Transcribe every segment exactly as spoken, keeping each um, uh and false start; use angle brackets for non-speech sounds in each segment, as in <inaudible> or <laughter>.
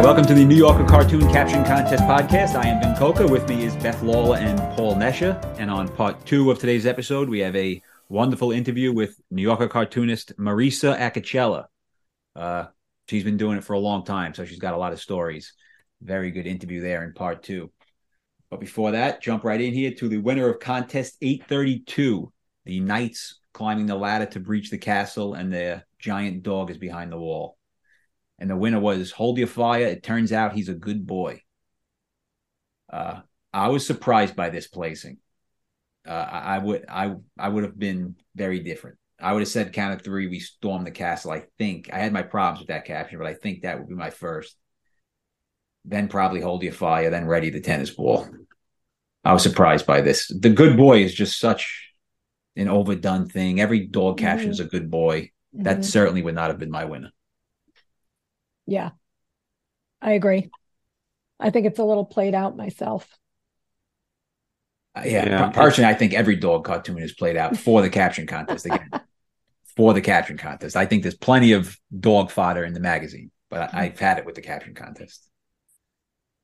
right, welcome to the New Yorker Cartoon Caption Contest podcast. I am Vin Koka. With me is Beth Lawler and Paul Nesher. And on part two of today's episode, we have a wonderful interview with New Yorker cartoonist Marisa Acocella. Uh, she's been doing it for a long time, so she's got a lot of stories. Very good interview there in part two. But before that, jump right in here to the winner of contest eight thirty-two, the knights climbing the ladder to breach the castle, and their giant dog is behind the wall. And the winner was Hold Your Fire. It turns out he's a good boy. Uh, I was surprised by this placing. Uh, I, I would I I would have been very different. I would have said count of three, we storm the castle, I think. I had my problems with that caption, but I think that would be my first. Then probably Hold Your Fire, then Ready the Tennis Ball. I was surprised by this. The good boy is just such an overdone thing. Every dog caption is mm-hmm. a good boy. Mm-hmm. That certainly would not have been my winner. Yeah, I agree. I think it's a little played out myself. Uh, yeah, yeah, personally, I think every dog cartoon is played out for the caption contest again. For the caption contest. I think there's plenty of dog fodder in the magazine, but I, I've had it with the caption contest.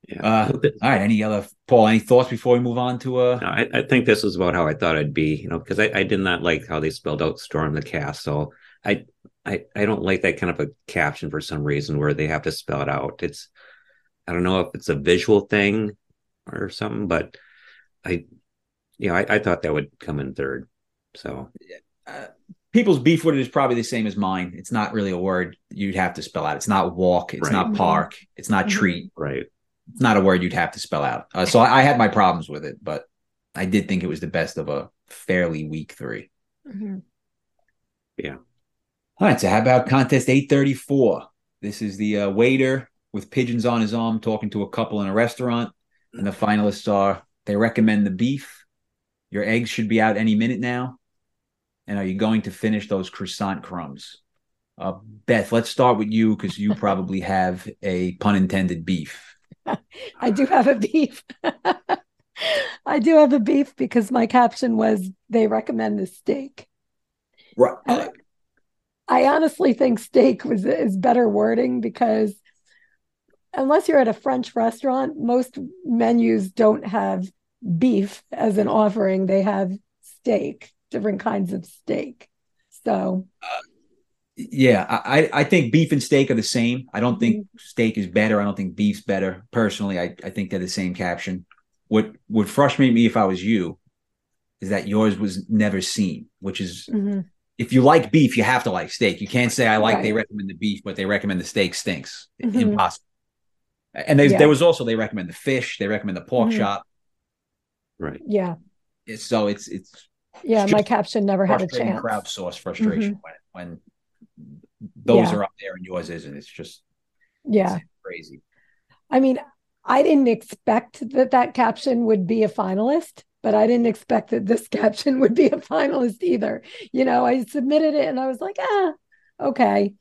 Yeah. Uh, all right. Any other, Paul, any thoughts before we move on to? Uh... No, I, I think this is about how I thought it'd be, you know, because I, I did not like how they spelled out storm the castle. I, I, I don't like that kind of a caption for some reason where they have to spell it out. It's, I don't know if it's a visual thing or something, but I, you know, I, I thought that would come in third. So uh, people's beef with it is probably the same as mine. It's not really a word you'd have to spell out. It's not walk. It's right. Not park. It's not treat. Right. It's not a word you'd have to spell out. Uh, so I, I had my problems with it, but I did think it was the best of a fairly weak three. Mm-hmm. Yeah. All right, so how about contest eight thirty-four? This is the uh, waiter with pigeons on his arm talking to a couple in a restaurant. And the finalists are, they recommend the beef. Your eggs should be out any minute now. And are you going to finish those croissant crumbs? Uh, Beth, let's start with you because you probably have a pun intended beef. I do have a beef. I do have a beef because my caption was, they recommend the steak. Right. Uh, I honestly think steak was is better wording because unless you're at a French restaurant, most menus don't have beef as an offering. They have steak, different kinds of steak. So, uh, yeah, I, I think beef and steak are the same. I don't think mm-hmm. steak is better. I don't think beef's better. Personally, I, I think they're the same caption. What would frustrate me if I was you is that yours was never seen, which is... Mm-hmm. If you like beef, you have to like steak. You can't say I like right. they recommend the beef, but they recommend the steak stinks. Mm-hmm. Impossible. And they, yeah. there was also they recommend the fish, they recommend the pork mm-hmm. chop. Right. Yeah. So it's it's yeah. It's my caption never had a chance. Crowdsource frustration mm-hmm. when when those yeah. are up there and yours isn't. It's just yeah it's crazy. I mean, I didn't expect that that caption would be a finalist. But I didn't expect that this caption would be a finalist either. You know, I submitted it and I was like, ah, okay.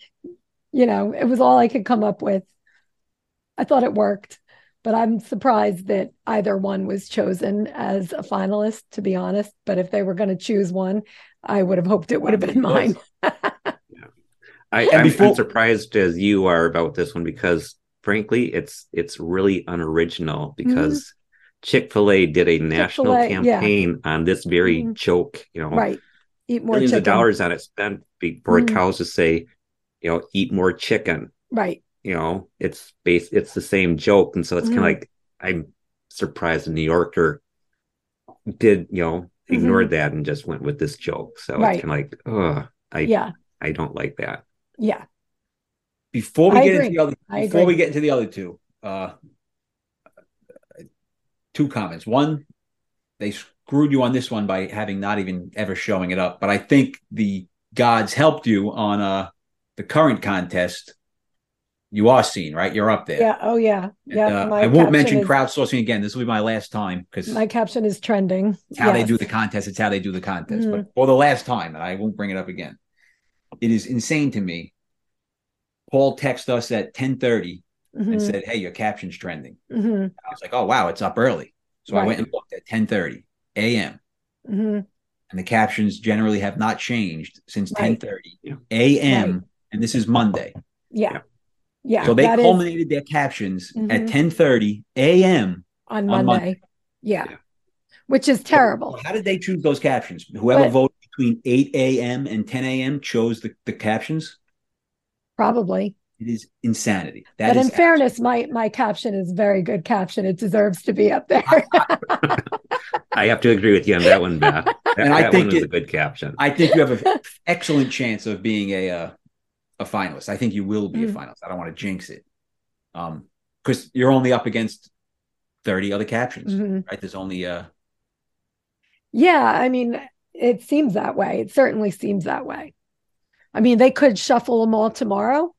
You know, it was all I could come up with. I thought it worked, but I'm surprised that either one was chosen as a finalist, to be honest. But if they were going to choose one, I would have hoped it would have been mine. yeah. I, I'm, before- I'm surprised as you are about this one because, frankly, it's it's really unoriginal because... Mm-hmm. Chick-fil-A did a national Chick-fil-A, campaign yeah. on this very mm-hmm. joke, you know, right. Eat more millions chicken. Of dollars on it spent for mm-hmm. cows to say, you know, eat more chicken. Right. You know, it's base. It's the same joke. And so it's mm-hmm. kind of like, I'm surprised the New Yorker did, you know, ignored mm-hmm. that and just went with this joke. So right. it's kind of like, oh, I, yeah. I don't like that. Yeah. Before we I get agree. into the other, before we get into the other two, uh, two comments. One, they screwed you on this one by having not even ever showing it up. But I think the gods helped you on uh, the current contest. You are seen, right? You're up there. Yeah. Oh, yeah. Yeah. And, uh, I won't mention is, crowdsourcing again. This will be my last time because my caption is trending. It's how yes. they do the contest. It's how they do the contest. Mm. But for the last time, and I won't bring it up again. It is insane to me. Paul texted us at ten thirty. Mm-hmm. And said, hey, your caption's trending. Mm-hmm. I was like, oh, wow, it's up early. So right. I went and looked at ten thirty a.m. Mm-hmm. And the captions generally have not changed since right. ten thirty a.m. Right. And this is Monday. Yeah. Yeah. So they culminated is... their captions mm-hmm. at ten thirty a.m. on Monday. On Monday. Yeah. yeah. Which is terrible. So how did they choose those captions? Whoever but, voted between eight a.m. and ten a.m. chose the, the captions? Probably. It is insanity. That but is in fairness, my, my caption is a very good caption. It deserves to be up there. I have to agree with you on that one, Beth. That, and I that think one was it, a good caption. I think you have an excellent chance of being a uh, a finalist. I think you will be mm. a finalist. I don't want to jinx it. Um, because you're only up against thirty other captions, mm-hmm. right? There's only... Uh, yeah, I mean, it seems that way. It certainly seems that way. I mean, they could shuffle them all tomorrow.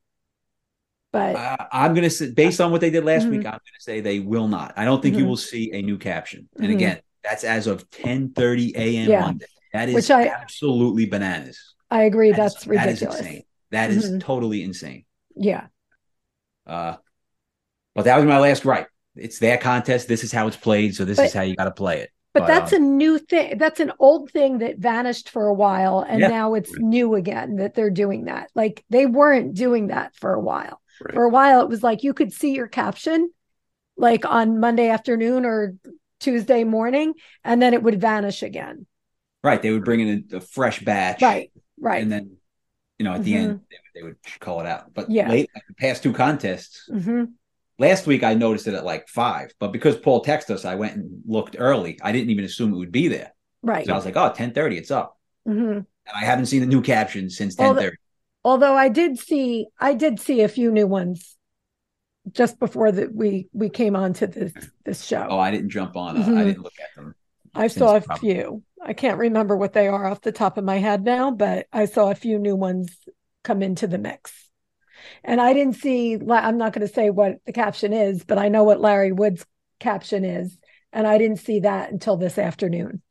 But uh, I'm going to say, based on what they did last mm-hmm. week, I'm going to say they will not. I don't think mm-hmm. you will see a new caption. And mm-hmm. again, that's as of ten thirty a.m. Yeah. Monday. That is Which I, absolutely bananas. I agree. That that's is, ridiculous. That is insane. That mm-hmm. is totally insane. Yeah. Uh, but that was my last gripe. It's their contest. This is how it's played. So this but, is how you got to play it. But, but that's um, a new thing. That's an old thing that vanished for a while. And yeah. now it's new again that they're doing that. Like they weren't doing that for a while. Right. For a while, it was like you could see your caption like on Monday afternoon or Tuesday morning, and then it would vanish again. Right. They would bring in a, a fresh batch. Right. Right. And then, you know, at the mm-hmm. end, they, they would call it out. But yeah. late, like the past two contests, mm-hmm. last week, I noticed it at like five. But because Paul texted us, I went and looked early. I didn't even assume it would be there. Right. So I was like, oh, ten thirty, it's up. Mm-hmm. And I haven't seen the new caption since ten thirty. Well, Although I did see, I did see a few new ones just before that we we came on to this this show. Oh, I didn't jump on. Mm-hmm. I didn't look at them. I saw a probably. few. I can't remember what they are off the top of my head now, but I saw a few new ones come into the mix. And I didn't see, I'm not going to say what the caption is, but I know what Larry Wood's caption is. And I didn't see that until this afternoon.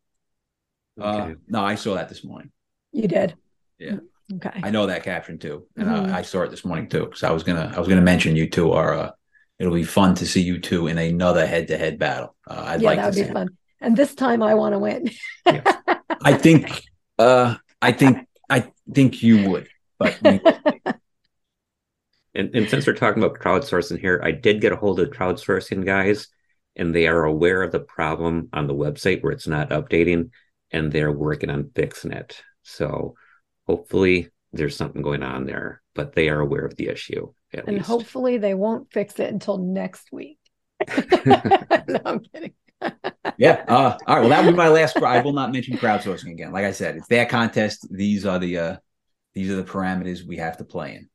Uh, okay. No, I saw that this morning. You did? Yeah. Okay. I know that caption too, and mm-hmm. I, I saw it this morning too. Because I was gonna, I was gonna mention you two are. Uh, it'll be fun to see you two in another head-to-head battle. Uh, I'd yeah, like that would to be see. fun. And this time, I want to win. yeah. I think, uh, I think, I think you would. But and, and since we're talking about crowdsourcing here, I did get a hold of crowdsourcing guys, and they are aware of the problem on the website where it's not updating, and they're working on fixing it. So. Hopefully there's something going on there, but they are aware of the issue. At and least. Hopefully they won't fix it until next week. No, I'm kidding. yeah. Uh, all right. Well, that would be my last. I will not mention crowdsourcing again. Like I said, it's their contest. These are the uh, these are the parameters we have to play in.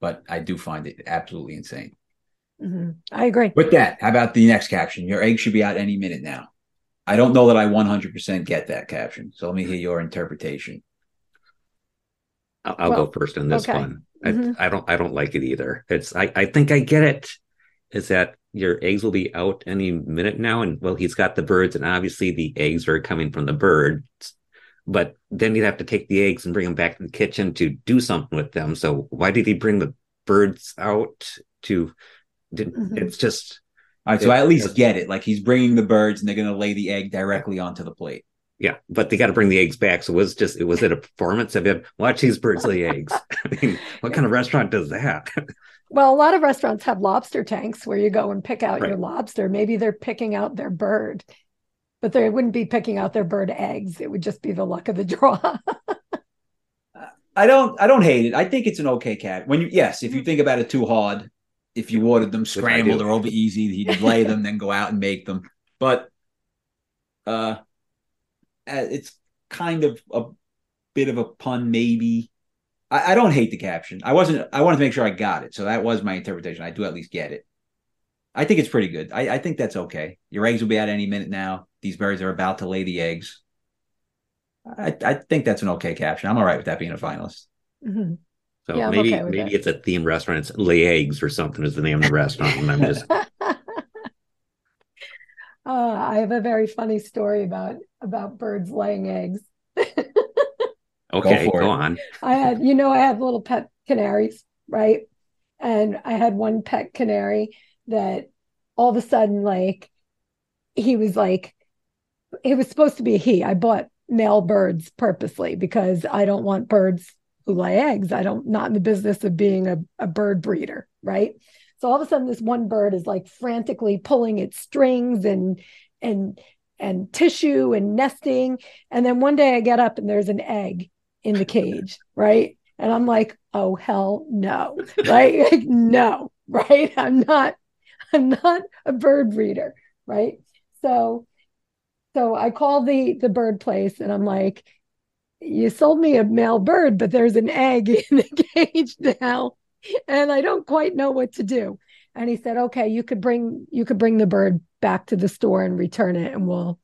But I do find it absolutely insane. Mm-hmm. I agree. With that, how about the next caption? Your egg should be out any minute now. I don't know that I one hundred percent get that caption. So let me hear your interpretation. I'll, I'll well, go first on this okay. one. I, mm-hmm. I don't. I don't like it either. It's. I, I. think I get it. Is that your eggs will be out any minute now? And well, he's got the birds, and obviously the eggs are coming from the birds. But then you'd have to take the eggs and bring them back to the kitchen to do something with them. So why did he bring the birds out? To, did, mm-hmm. it's just. All right. It, so I at least get it. Like he's bringing the birds, and they're going to lay the egg directly onto the plate. Yeah, but they got to bring the eggs back. So it was just, it was it a performance of him? Watch these birds lay eggs. I mean, what kind of restaurant does that? Well, a lot of restaurants have lobster tanks where you go and pick out right. your lobster. Maybe they're picking out their bird, but they wouldn't be picking out their bird eggs. It would just be the luck of the draw. I don't, I don't hate it. I think it's an okay cat. When you, yes, if you think about it too hard, if you ordered them scrambled or over easy, he'd lay them, then go out and make them. But, uh, it's kind of a bit of a pun, maybe. I, I don't hate the caption. I wasn't. I wanted to make sure I got it, so that was my interpretation. I do at least get it. I think it's pretty good. I, I think that's okay. Your eggs will be out any minute now. These birds are about to lay the eggs. I, I think that's an okay caption. I'm all right with that being a finalist. Mm-hmm. So yeah, maybe okay maybe that. It's a theme restaurant. It's Lay Eggs or something is the name of the restaurant, and I'm just. Uh, I have a very funny story about about birds laying eggs. Okay, go, go on. I had, you know, I had little pet canaries, right? And I had one pet canary that all of a sudden, like, he was like, it was supposed to be a he. I bought male birds purposely because I don't want birds who lay eggs. I don't, not in the business of being a, a bird breeder, right? So all of a sudden this one bird is like frantically pulling its strings and, and, and tissue and nesting. And then one day I get up and there's an egg in the cage, right? And I'm like, oh, hell no, right? Like, no, right? I'm not, I'm not a bird breeder, right? So, so I call the, the bird place and I'm like, you sold me a male bird, but there's an egg in the cage now, and I don't quite know what to do. And he said, okay, you could bring, you could bring the bird back to the store and return it, and we'll,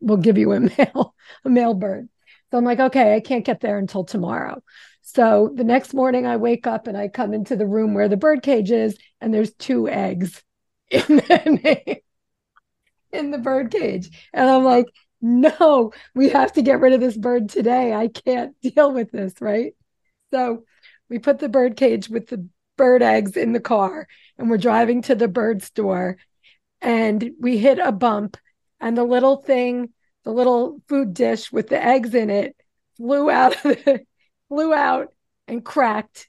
we'll give you a male, a male bird. So I'm like, okay, I can't get there until tomorrow. So the next morning I wake up and I come into the room where the bird cage is, and there's two eggs in the, in the bird cage. And I'm like, no, we have to get rid of this bird today. I can't deal with this, right? So we put the bird cage with the bird eggs in the car, and we're driving to the bird store, and we hit a bump, and the little thing, the little food dish with the eggs in it flew out of the, flew out and cracked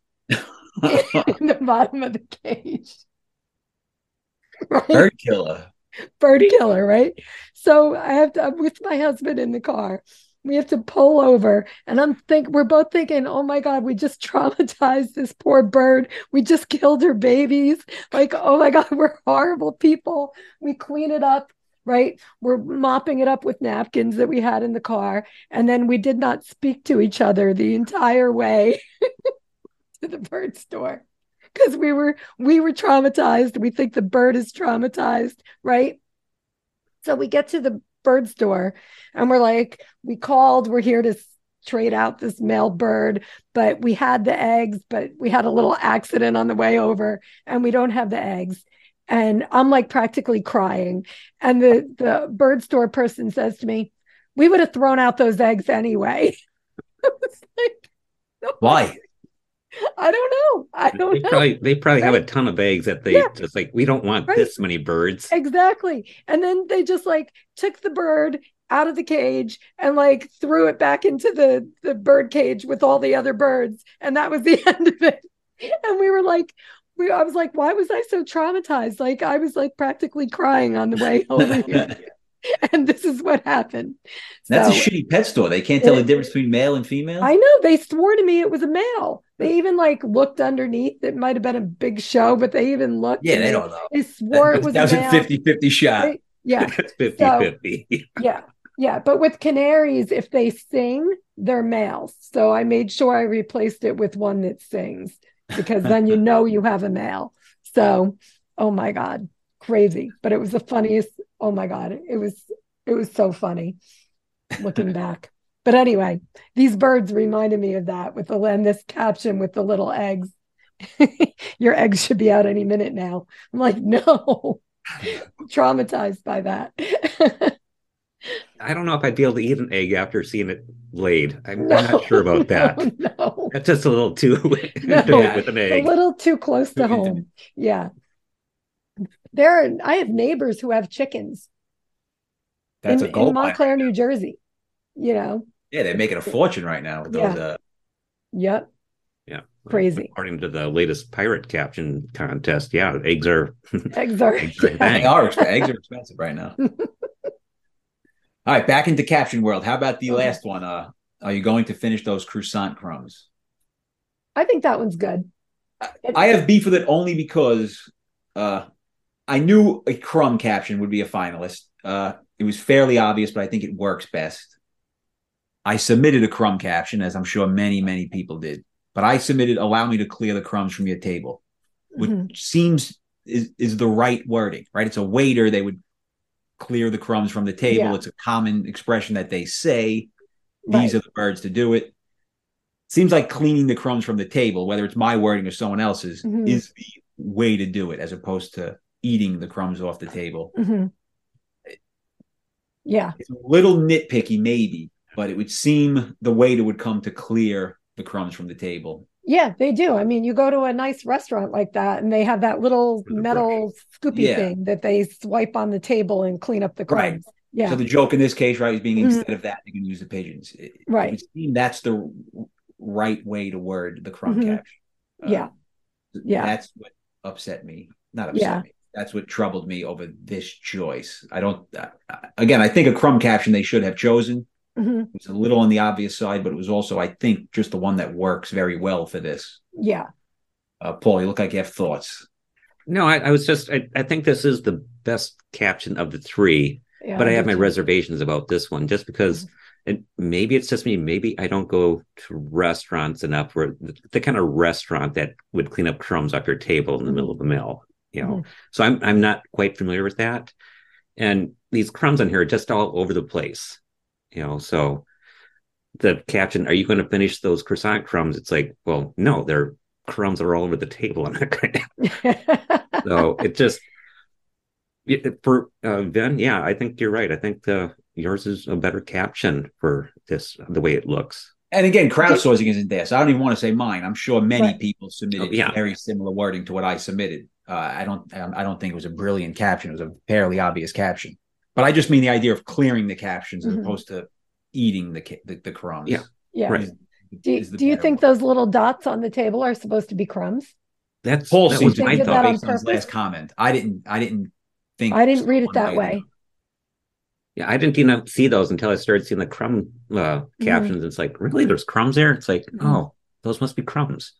in the bottom of the cage. Right? Bird killer. Bird killer, right? So I have to, I'm with my husband in the car. We have to pull over, and I'm think we're both thinking, oh my God, we just traumatized this poor bird. We just killed her babies. Like, oh my God, we're horrible people. We clean it up, right? We're mopping it up with napkins that we had in the car. And then we did not speak to each other the entire way to the bird store, because we were, we were traumatized. We think the bird is traumatized, right? So we get to the bird store and we're like, we called, we're here to trade out this male bird, but we had the eggs, but we had a little accident on the way over and we don't have the eggs. And I'm like practically crying. And the, the bird store person says to me, we would have thrown out those eggs anyway. I was like, no, why? I don't know. I don't they know. Probably, they probably have a ton of eggs that they yeah. just like, we don't want right. this many birds. Exactly. And then they just like took the bird out of the cage and like threw it back into the, the bird cage with all the other birds. And that was the end of it. And we were like, we, I was like, why was I so traumatized? Like I was like practically crying on the way over here. And this is what happened. That's so, a shitty pet store. They can't tell it, the difference between male and female. I know. They swore to me it was a male. They even like looked underneath. It might have been a big show, but they even looked. Yeah, they don't know. They swore it was a male. That was a fifty-fifty shot. They, yeah. That's fifty-fifty. So, yeah. Yeah. But with canaries, if they sing, they're males. So I made sure I replaced it with one that sings, because then you know you have a male. So, oh my God, crazy. But it was the funniest. Oh my God, it was it was so funny looking back. But anyway, these birds reminded me of that with the and this caption with the little eggs. Your eggs should be out any minute now. I'm like, no, I'm traumatized by that. I don't know if I'd be able to eat an egg after seeing it laid. I'm no, not sure about that. No, no. That's just a little too no, with an egg. A little too close to home. Yeah. There are, I have neighbors who have chickens. That's in, a gold in Montclair, New Jersey. You know. Yeah, they're making a fortune right now with those. Yeah. Uh, yep. Yeah. Crazy. According to the latest pirate caption contest, yeah, eggs are eggs are, eggs are, yeah. They are eggs are expensive right now. All right, back into caption world. How about the okay. last one? Uh, are you going to finish those croissant crumbs? I think that one's good. I, I have beef with it only because uh, I knew a crumb caption would be a finalist. Uh, it was fairly obvious, but I think it works best. I submitted a crumb caption, as I'm sure many, many people did. But I submitted, allow me to clear the crumbs from your table, which mm-hmm. seems is, is the right wording, right? It's a waiter. They would clear the crumbs from the table. Yeah. It's a common expression that they say. These right. are the birds to do it. Seems like cleaning the crumbs from the table, whether it's my wording or someone else's, mm-hmm. is the way to do it, as opposed to eating the crumbs off the table. Mm-hmm. Yeah. It's a little nitpicky, maybe, but it would seem the waiter would come to clear the crumbs from the table. Yeah, they do. I mean, you go to a nice restaurant like that and they have that little metal scoopy yeah. thing that they swipe on the table and clean up the crumbs. Right. Yeah. So the joke in this case, right, is being mm-hmm. instead of that, you can use the pigeons. It, right. It would seem that's the right way to word the crumb mm-hmm. caption. Um, yeah. Yeah. That's what upset me. Not upset yeah. me. That's what troubled me over this choice. I don't, uh, again, I think a crumb caption they should have chosen. Mm-hmm. It was a little on the obvious side, but it was also, I think, just the one that works very well for this. Yeah. Uh, Paul, you look like you have thoughts. No, I, I was just, I, I think this is the best caption of the three, yeah, but I have my too. reservations about this one just because mm-hmm. it, maybe it's just me. Maybe I don't go to restaurants enough where the, the kind of restaurant that would clean up crumbs off your table in the mm-hmm. middle of a meal. You know, mm-hmm. so I'm I'm not quite familiar with that, and these crumbs on here are just all over the place. You know, so the caption, "Are you going to finish those croissant crumbs?" It's like, well, no, they're crumbs are all over the table. I'm not going to. So it just it, for uh, Vin, yeah, I think you're right. I think the yours is a better caption for this, the way it looks. And again, crowdsourcing isn't there, so I don't even want to say mine. I'm sure many right. people submitted oh, yeah. very similar wording to what I submitted. Uh, I don't I don't think it was a brilliant caption. It was a fairly obvious caption. But I just mean the idea of clearing the captions mm-hmm. as opposed to eating the the, the crumbs. Yeah. yeah. Right. Do, do you think one. those little dots on the table are supposed to be crumbs? That's Paul that seems to my thought based on his last comment. I didn't I didn't think I didn't read it that way. Either. Yeah, I didn't even see those until I started seeing the crumb uh, captions. Mm-hmm. It's like, really? There's crumbs there? It's like, mm-hmm. oh, those must be crumbs.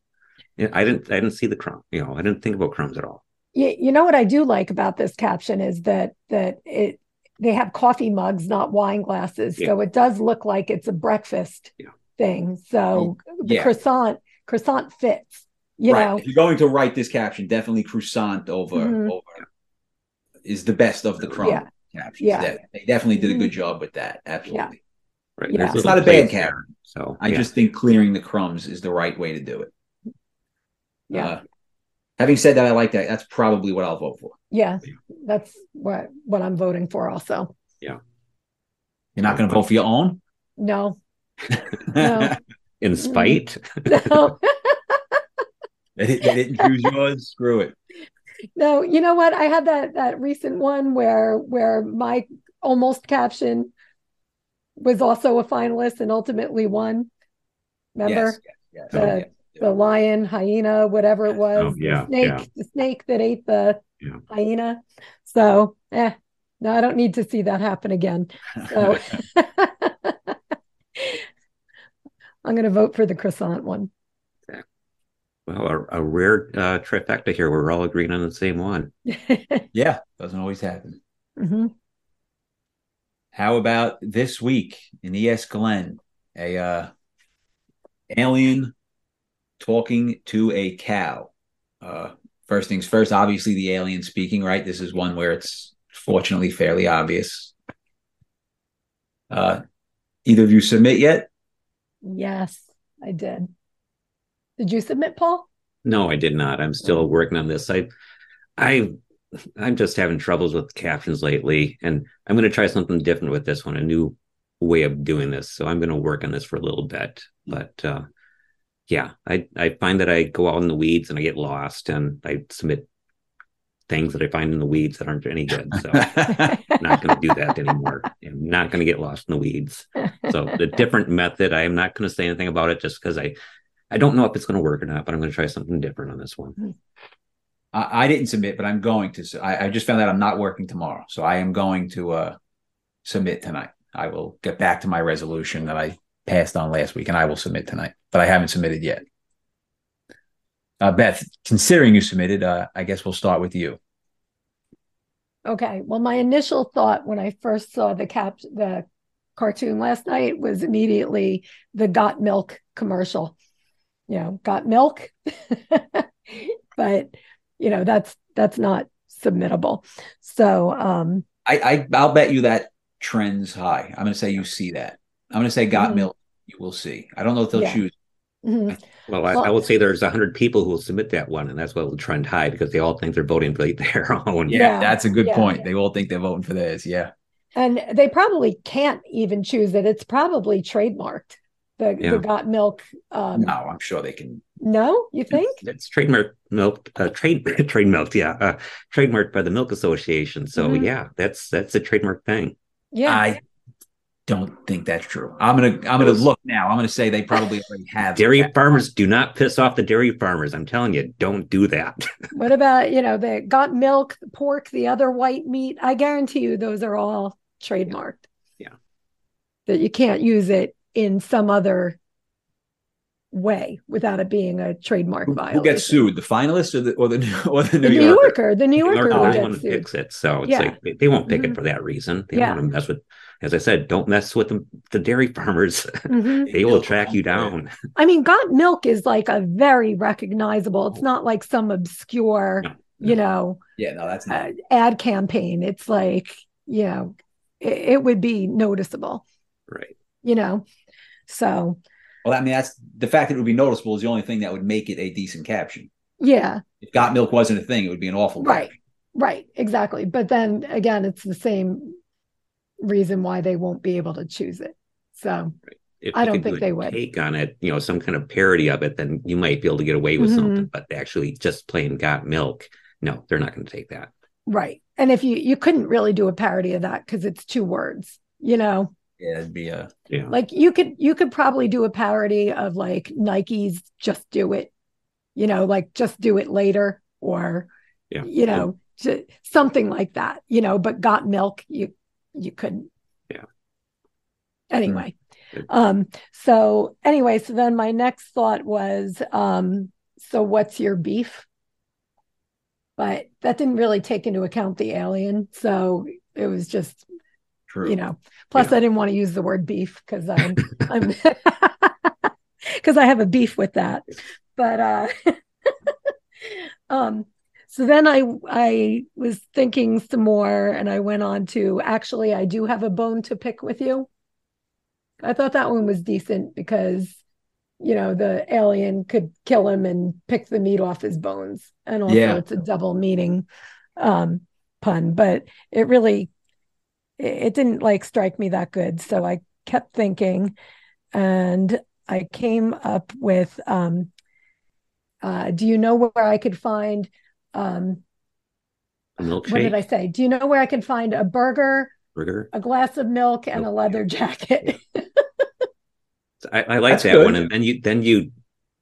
I didn't I didn't see the crumb, you know, I didn't think about crumbs at all. You, you know what I do like about this caption is that that it they have coffee mugs, not wine glasses. Yeah. So it does look like it's a breakfast yeah. thing. So yeah. the croissant, croissant fits, you right. know. If you're going to write this caption, definitely croissant over mm-hmm. over is the best of the crumb yeah. captions. Yeah. They definitely did a good job with that. Absolutely. Yeah. Right. Yeah. It's not a bad caption. So I yeah. just think clearing the crumbs is the right way to do it. Yeah. Uh, having said that, I like that. That's probably what I'll vote for. Yeah, that's what what I'm voting for also. Yeah. You're not going to vote for your own? No. no. In spite? No. they, didn't, they didn't choose yours? Screw it. No, you know what? I had that that recent one where where my almost caption was also a finalist and ultimately won. Remember? Yes, yes, yes. The, oh, yes. The lion, hyena, whatever it was, oh, yeah, the snake, yeah. the snake that ate the yeah. hyena. So, eh, no, I don't need to see that happen again. So I'm going to vote for the croissant one. Well, a, a rare uh, trifecta here. We're all agreeing on the same one. yeah, doesn't always happen. Mm-hmm. How about this week in E S. Glenn, a uh, alien talking to a cow. Uh, first things first, obviously the alien speaking, right? This is one where it's fortunately fairly obvious. Uh, either of you submit yet? Yes, I did. Did you submit, Paul? No, I did not. I'm still working on this. I, I, I'm just having troubles with captions lately, and I'm going to try something different with this one, a new way of doing this. So I'm going to work on this for a little bit, but uh, Yeah, I, I find that I go out in the weeds and I get lost and I submit things that I find in the weeds that aren't any good. So I'm not going to do that anymore. I'm not going to get lost in the weeds. So the different method, I am not going to say anything about it just because I, I don't know if it's going to work or not, but I'm going to try something different on this one. I, I didn't submit, but I'm going to. I, I just found out I'm not working tomorrow. So I am going to uh, submit tonight. I will get back to my resolution that I passed on last week, and I will submit tonight, but I haven't submitted yet. Uh, Beth, considering you submitted, uh, I guess we'll start with you. Okay. Well, my initial thought when I first saw the cap, the cartoon last night was immediately the Got Milk commercial. You know, got milk, but you know that's that's not submittable. So um, I, I I'll bet you that trend's high. I'm going to say you see that. I'm going to say got mm-hmm. milk. You will see. I don't know if they'll yeah. choose. Mm-hmm. Well, I, well, I will say there's one hundred people who will submit that one, and that's what will trend high because they all think they're voting for their own. Yeah, yeah. that's a good yeah, point. Yeah. They all think they're voting for theirs. Yeah. And they probably can't even choose it. It's probably trademarked, the, yeah. the got milk. Um, no, I'm sure they can. No, you think? It's, it's trademarked milk, uh, trade, trade milk, yeah. Uh, trademarked by the Milk Association. So, mm-hmm. yeah, that's that's a trademark thing. Yeah. I don't think that's true. I'm gonna I'm gonna look now. I'm gonna say they probably already have. Dairy that. farmers, do not piss off the dairy farmers. I'm telling you, don't do that. What about, you know, the got milk, pork, the other white meat? I guarantee you those are all trademarked. Yeah. That you can't use it in some other way without it being a trademark who, violation. Who gets sued? The finalists or the or the or the New, the New Yorker? Yorker? The New Yorker. The Yorker wants to fix it, so it's yeah. like they, they won't pick mm-hmm. it for that reason. They yeah. don't want to mess with. As I said, don't mess with the, the dairy farmers. Mm-hmm. They will track you down. I mean, got milk is like a very recognizable. It's not like some obscure, no, no. you know, yeah, no, that's not. Uh, ad campaign. It's like, you know, it, it would be noticeable. Right. You know, so. Well, I mean, that's the fact that it would be noticeable is the only thing that would make it a decent caption. Yeah. If got milk wasn't a thing, it would be an awful right. caption. Right. Exactly. But then again, it's the same reason why they won't be able to choose it. So if I don't think do they would take on it, you know, some kind of parody of it, then you might be able to get away with mm-hmm. something, but actually just plain got milk. No, they're not going to take that. Right. And if you, you couldn't really do a parody of that because it's two words, you know? Yeah, it'd be a, yeah. Like you could, you could probably do a parody of like Nike's Just Do It, you know, like Just Do It Later or, yeah. you know, yeah. something like that, you know, but got milk, you, you couldn't. Yeah. Anyway. Mm-hmm. Um, so anyway, so then my next thought was, um, so what's your beef? But that didn't really take into account the alien. So it was just, True. you know, plus yeah. I didn't want to use the word beef because I'm, I'm, because I have a beef with that. But, uh, um, so then I I was thinking some more and I went on to, actually, I do have a bone to pick with you. I thought that one was decent because, you know, the alien could kill him and pick the meat off his bones. And also yeah. it's a double meaning um, pun, but it really, it didn't like strike me that good. So I kept thinking and I came up with, um, uh, do you know where I could find... Um, what did I say? Do you know where I can find a burger, burger. a glass of milk, and milk. a leather jacket? Yeah. I, I like that good. one, and then you then you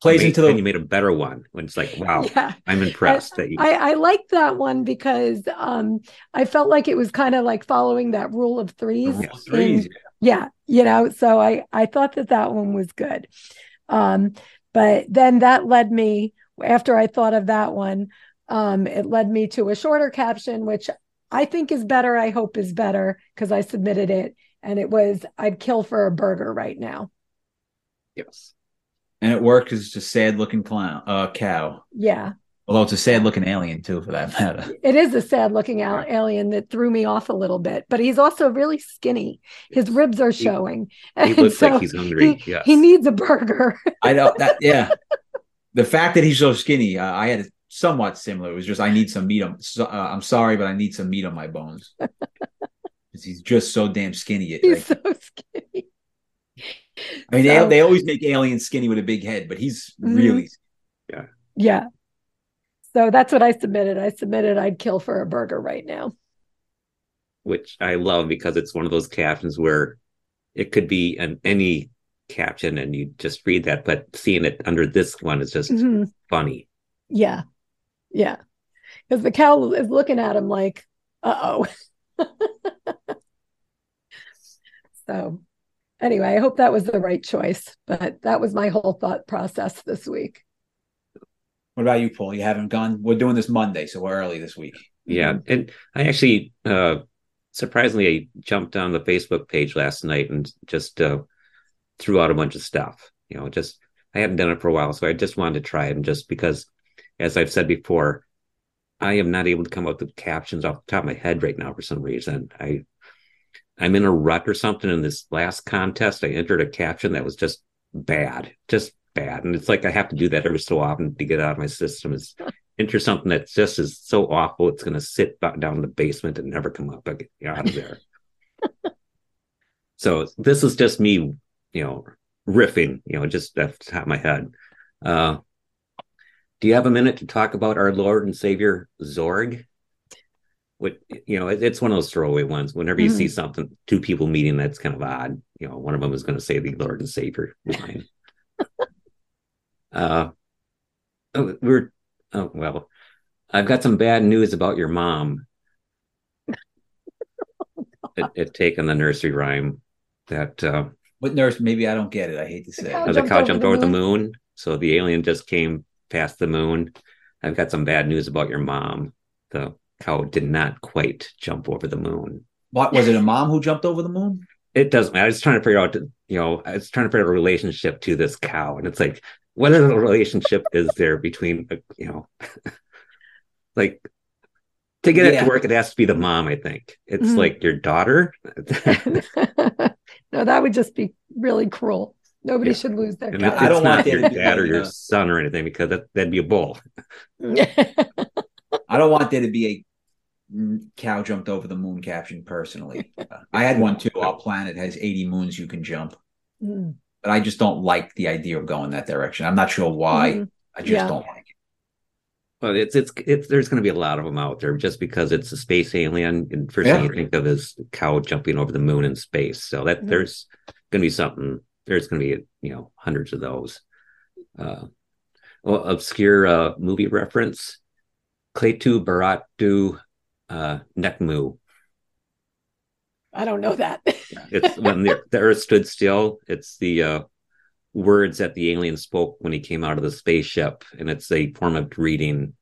plays into the. You made a better one when it's like, wow, yeah. I'm impressed I, that you. I, I liked that one because um, I felt like it was kind of like following that rule of threes. Rule of threes in, yeah. yeah, you know. So I I thought that that one was good, um, but then that led me after I thought of that one. Um, it led me to a shorter caption, which I think is better. I hope is better because I submitted it, and it was "I'd kill for a burger right now." Yes, and at work is just sad looking clown uh, cow. Yeah, although it's a sad looking alien too, for that matter. It is a sad looking al- alien that threw me off a little bit, but he's also really skinny. His yes. ribs are he, showing. He looks so like he's hungry. He, yes. he needs a burger. I know that. Yeah, the fact that he's so skinny, uh, I had. to somewhat similar. It was just, I need some meat. On, uh, I'm sorry, but I need some meat on my bones. He's just so damn skinny. He's like, so skinny. I mean, so, they, they always make aliens skinny with a big head, but he's really mm-hmm. yeah. Yeah. So that's what I submitted. I submitted I'd kill for a burger right now. Which I love because it's one of those captions where it could be an any caption and you just read that, but seeing it under this one is just mm-hmm. funny. Yeah. Yeah. Because the cow is looking at him like, uh-oh. So anyway, I hope that was the right choice. But that was my whole thought process this week. What about you, Paul? You haven't gone? We're doing this Monday, so we're early this week. Yeah. And I actually, uh, surprisingly, I jumped on the Facebook page last night and just uh, threw out a bunch of stuff. You know, just, I hadn't done it for a while, so I just wanted to try it. And just because... As I've said before, I am not able to come up with captions off the top of my head right now for some reason. I, I'm in a rut or something. In this last contest, I entered a caption that was just bad, just bad. And it's like I have to do that every so often to get out of my system is enter something that just is so awful. It's going to sit down in the basement and never come up. I get out of there. So this is just me, you know, riffing, you know, just off the top of my head. Uh, Do you have a minute to talk about our Lord and Savior, Zorg? what, you know, it, it's one of those throwaway ones. Whenever you mm. see something, two people meeting, that's kind of odd. You know, one of them is going to say the Lord and Savior line. uh, oh, we're, oh, well, I've got some bad news about your mom. It, it taken the nursery rhyme that, uh, what nurse? Maybe I don't get it. I hate to say the cow, it. Jumped, the cow over jumped over the moon. the moon. So the alien just came past the moon. I've got some bad news about your mom. The cow did not quite jump over the moon. What was it? A mom who jumped over the moon? It doesn't matter. I was trying to figure out, you know, I was trying to figure out a relationship to this cow, and it's like, what other relationship is there between, you know, like. To get yeah. it to work, it has to be the mom, I think. It's mm-hmm. like your daughter. No, that would just be really cruel. Nobody yeah. should lose their and cow. I don't want your dad or your son or anything, because that, that'd be a bull. I don't want there to be a cow jumped over the moon caption, personally. Uh, I had one, too. Our planet has eighty moons you can jump. Mm. But I just don't like the idea of going that direction. I'm not sure why. Mm. I just yeah. don't like it. Well, it's, it's, it's, there's going to be a lot of them out there just because it's a space alien. And first yeah. thing you think of is a cow jumping over the moon in space. So that mm-hmm. there's going to be something, there's going to be, you know, hundreds of those. Uh, well, obscure uh, movie reference, Kletu Baratu uh, Nekmu. I don't know that. It's when the, the earth stood still. It's the, uh, words that the alien spoke when he came out of the spaceship, and it's a form of greeting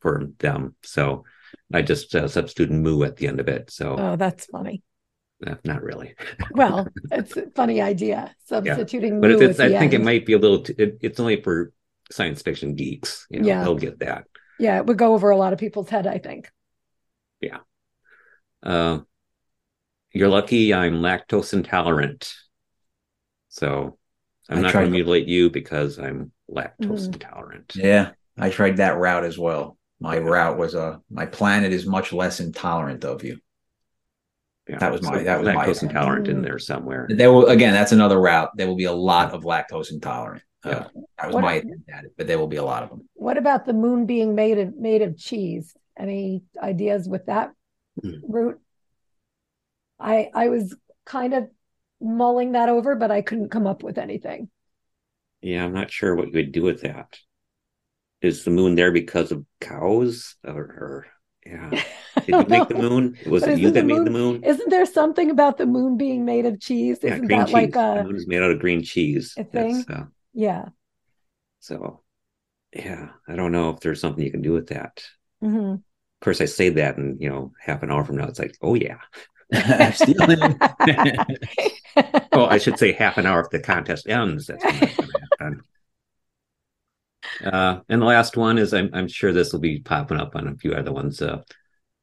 for them. So I just uh, substitute moo at the end of it. So oh, that's funny. Uh, not really. Well, it's a funny idea, substituting yeah. but moo it's, at I the think end. It might be a little t- it, it's only for science fiction geeks, you know. Yeah, they'll get that. Yeah, it would go over a lot of people's head, I think. Yeah. Uh, you're lucky I'm lactose intolerant, so I'm I not going to mutilate you because I'm lactose mm. intolerant. Yeah, I tried that route as well. My yeah. route was a uh, my planet is much less intolerant of you. Yeah, that was so my that was lactose my intolerant mm. in there somewhere. There will again, that's another route. There will be a lot of lactose intolerant. Yeah. Uh, that was what, my attempt at it, but there will be a lot of them. What about the moon being made of made of cheese? Any ideas with that mm. route? I I was kind of mulling that over, but I couldn't come up with anything. Yeah, I'm not sure what you would do with that. Is the moon there because of cows? Or, or yeah, did you make the moon? Was it you that made the moon? Isn't there something about the moon being made of cheese? Isn't that like a? The moon is made out of green cheese. A thing? Uh, yeah. So, yeah, I don't know if there's something you can do with that. Mm-hmm. Of course, I say that, and you know, half an hour from now, it's like, oh yeah. I'm stealing. <laughs> Well, I should say half an hour if the contest ends. That's when that's going to happen. Uh, and the last one is, I'm, I'm sure this will be popping up on a few other ones. Uh,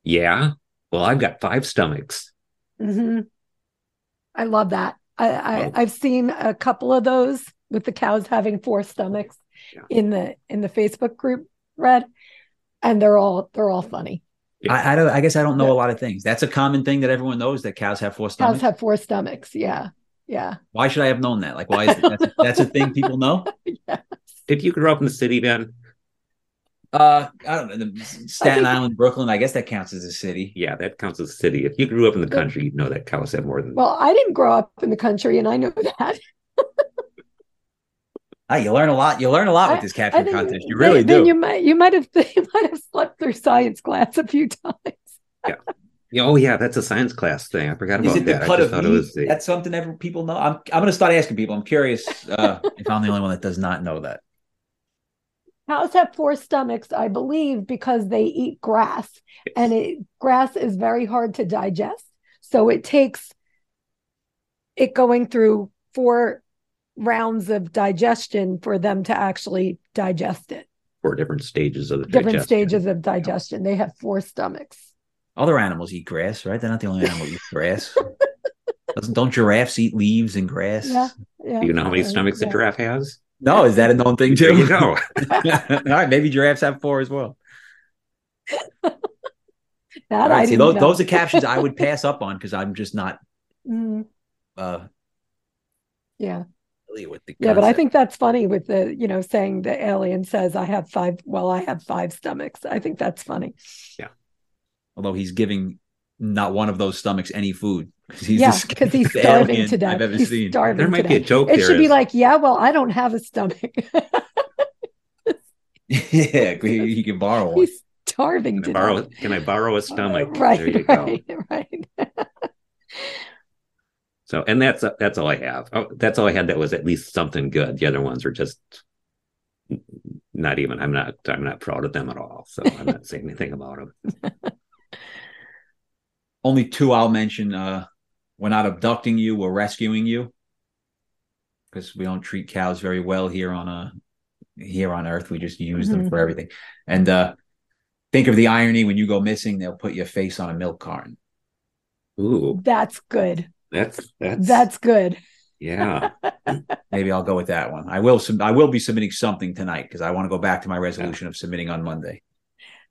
yeah, well, I've got five stomachs. Mm-hmm. I love that. I, I, oh. I've seen a couple of those with the cows having four stomachs yeah. in the in the Facebook group thread, and they're all they're all funny. Yeah. I, I don't. I guess I don't know yeah. a lot of things. That's a common thing that everyone knows, that cows have four stomachs. Cows have four stomachs. Yeah, yeah. Why should I have known that? Like, why is that? That's, that's a thing people know. Yes. If you grew up in the city, then uh, I don't know. Staten Island, Brooklyn. I guess that counts as a city. Yeah, that counts as a city. If you grew up in the country, you'd know that cows have more than. Well, I didn't grow up in the country, and I know that. Ah, you learn a lot. You learn a lot with this caption contest. You really then, do. Then you might you might have you might have slept through science class a few times. Yeah. Oh yeah, that's a science class thing. I forgot about that. I just thought it was the... That's something every people know. I'm I'm going to start asking people. I'm curious uh, if I'm the only one that does not know that. Cows have four stomachs, I believe, because they eat grass, yes. and it, grass is very hard to digest. So it takes it going through four rounds of digestion for them to actually digest it. Four different stages of the different digestion. stages of digestion. They have four stomachs. Other animals eat grass, right? They're not the only animal that eats grass. Doesn't don't giraffes eat leaves and grass? Yeah, yeah. Do you know how many stomachs yeah. a giraffe has? No, is that a known thing too? There you go. All right, maybe giraffes have four as well. That right, I see, didn't those, know. Those are captions I would pass up on because I'm just not. Mm. Uh, yeah. With the yeah, but I think that's funny with the, you know, saying the alien says I have five. Well, I have five stomachs. I think that's funny. Yeah. although he's giving not one of those stomachs any food. He's yeah, because he's starving to death. I've ever he's seen. There might be a joke there. It should be like, yeah, well, I don't have a stomach. Yeah, he can borrow one. He's starving can to borrow, death. Can I borrow a stomach? Uh, right, there you right, go. Right. So, and that's uh, that's all I have. Oh, that's all I had. That was at least something good. The other ones are just not even. I'm not. I'm not proud of them at all. So I'm not saying anything about them. Only two I'll mention. Uh, we're not abducting you. We're rescuing you, because we don't treat cows very well here on a here on Earth. We just use mm-hmm. them for everything. And uh, think of the irony when you go missing. They'll put your face on a milk carton. Ooh, that's good. That's that's that's good. Yeah, maybe I'll go with that one. I will. I will be submitting something tonight because I want to go back to my resolution yeah. of submitting on Monday.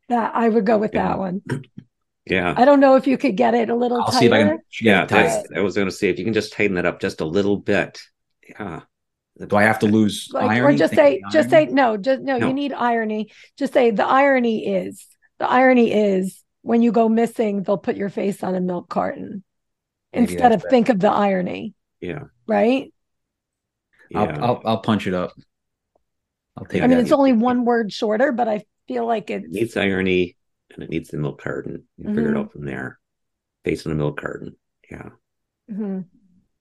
That I would go with yeah. that one. Yeah, I don't know if you could get it a little. I'll tighter. see if I can. Yeah, that's, I was going to say if you can just tighten that up just a little bit. Yeah. Do I have to lose like, irony? Or just say, just irony? say no, just no, no. You need irony. Just say the irony is the irony is when you go missing, they'll put your face on a milk carton. Instead of bad. Think of the irony. Yeah. Right? Yeah. I'll, I'll I'll punch it up. I'll take I mean, that. It's only one word shorter, but I feel like it's... it needs irony and it needs the milk carton. You mm-hmm. figure it out from there. Based on the milk carton. Yeah. Mm-hmm.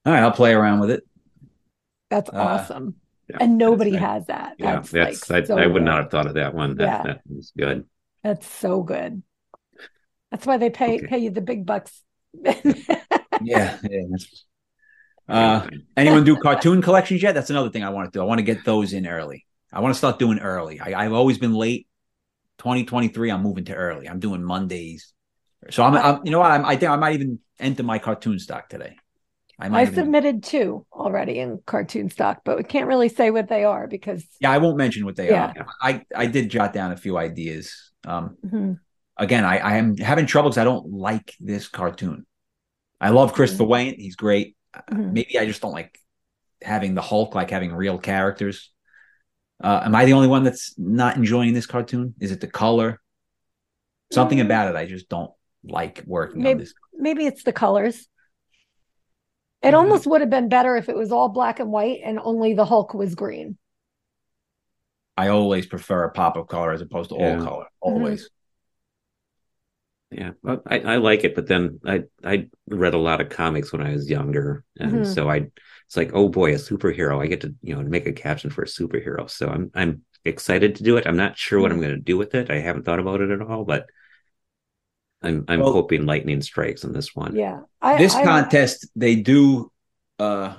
All right. I'll play around with it. That's uh, awesome. Yeah, and nobody that's, has that. Yeah. That's, that's like I, so I would not have thought of that one. That, yeah. that was good. That's so good. That's why they pay okay. pay you the big bucks. Yeah, yeah. Uh, anyone do cartoon collections yet? That's another thing I want to do. I want to get those in early. I want to start doing early. I, I've always been late. twenty twenty-three, I'm moving to early. I'm doing Mondays. So I'm, I'm you know what? I'm, I think I might even enter my cartoon stock today. I, might I even... submitted two already in cartoon stock, but we can't really say what they are because yeah, I won't mention what they yeah. are. I, I did jot down a few ideas. Um, mm-hmm. Again, I, I am having trouble because I don't like this cartoon. I love Christopher mm-hmm. Wayne. He's great. Mm-hmm. Maybe I just don't like having the Hulk, like having real characters. Uh, am I the only one that's not enjoying this cartoon? Is it the color? Something mm-hmm. about it I just don't like working maybe, on this. Maybe it's the colors. It mm-hmm. almost would have been better if it was all black and white and only the Hulk was green. I always prefer a pop of color as opposed to yeah. all color. Always. Mm-hmm. Yeah, well, I, I like it, but then I, I read a lot of comics when I was younger, and mm-hmm. so I it's like, oh boy, a superhero! I get to you know make a caption for a superhero, so I'm I'm excited to do it. I'm not sure what I'm going to do with it. I haven't thought about it at all, but I'm I'm well, hoping lightning strikes on this one. Yeah, I, this I, contest I, they do uh,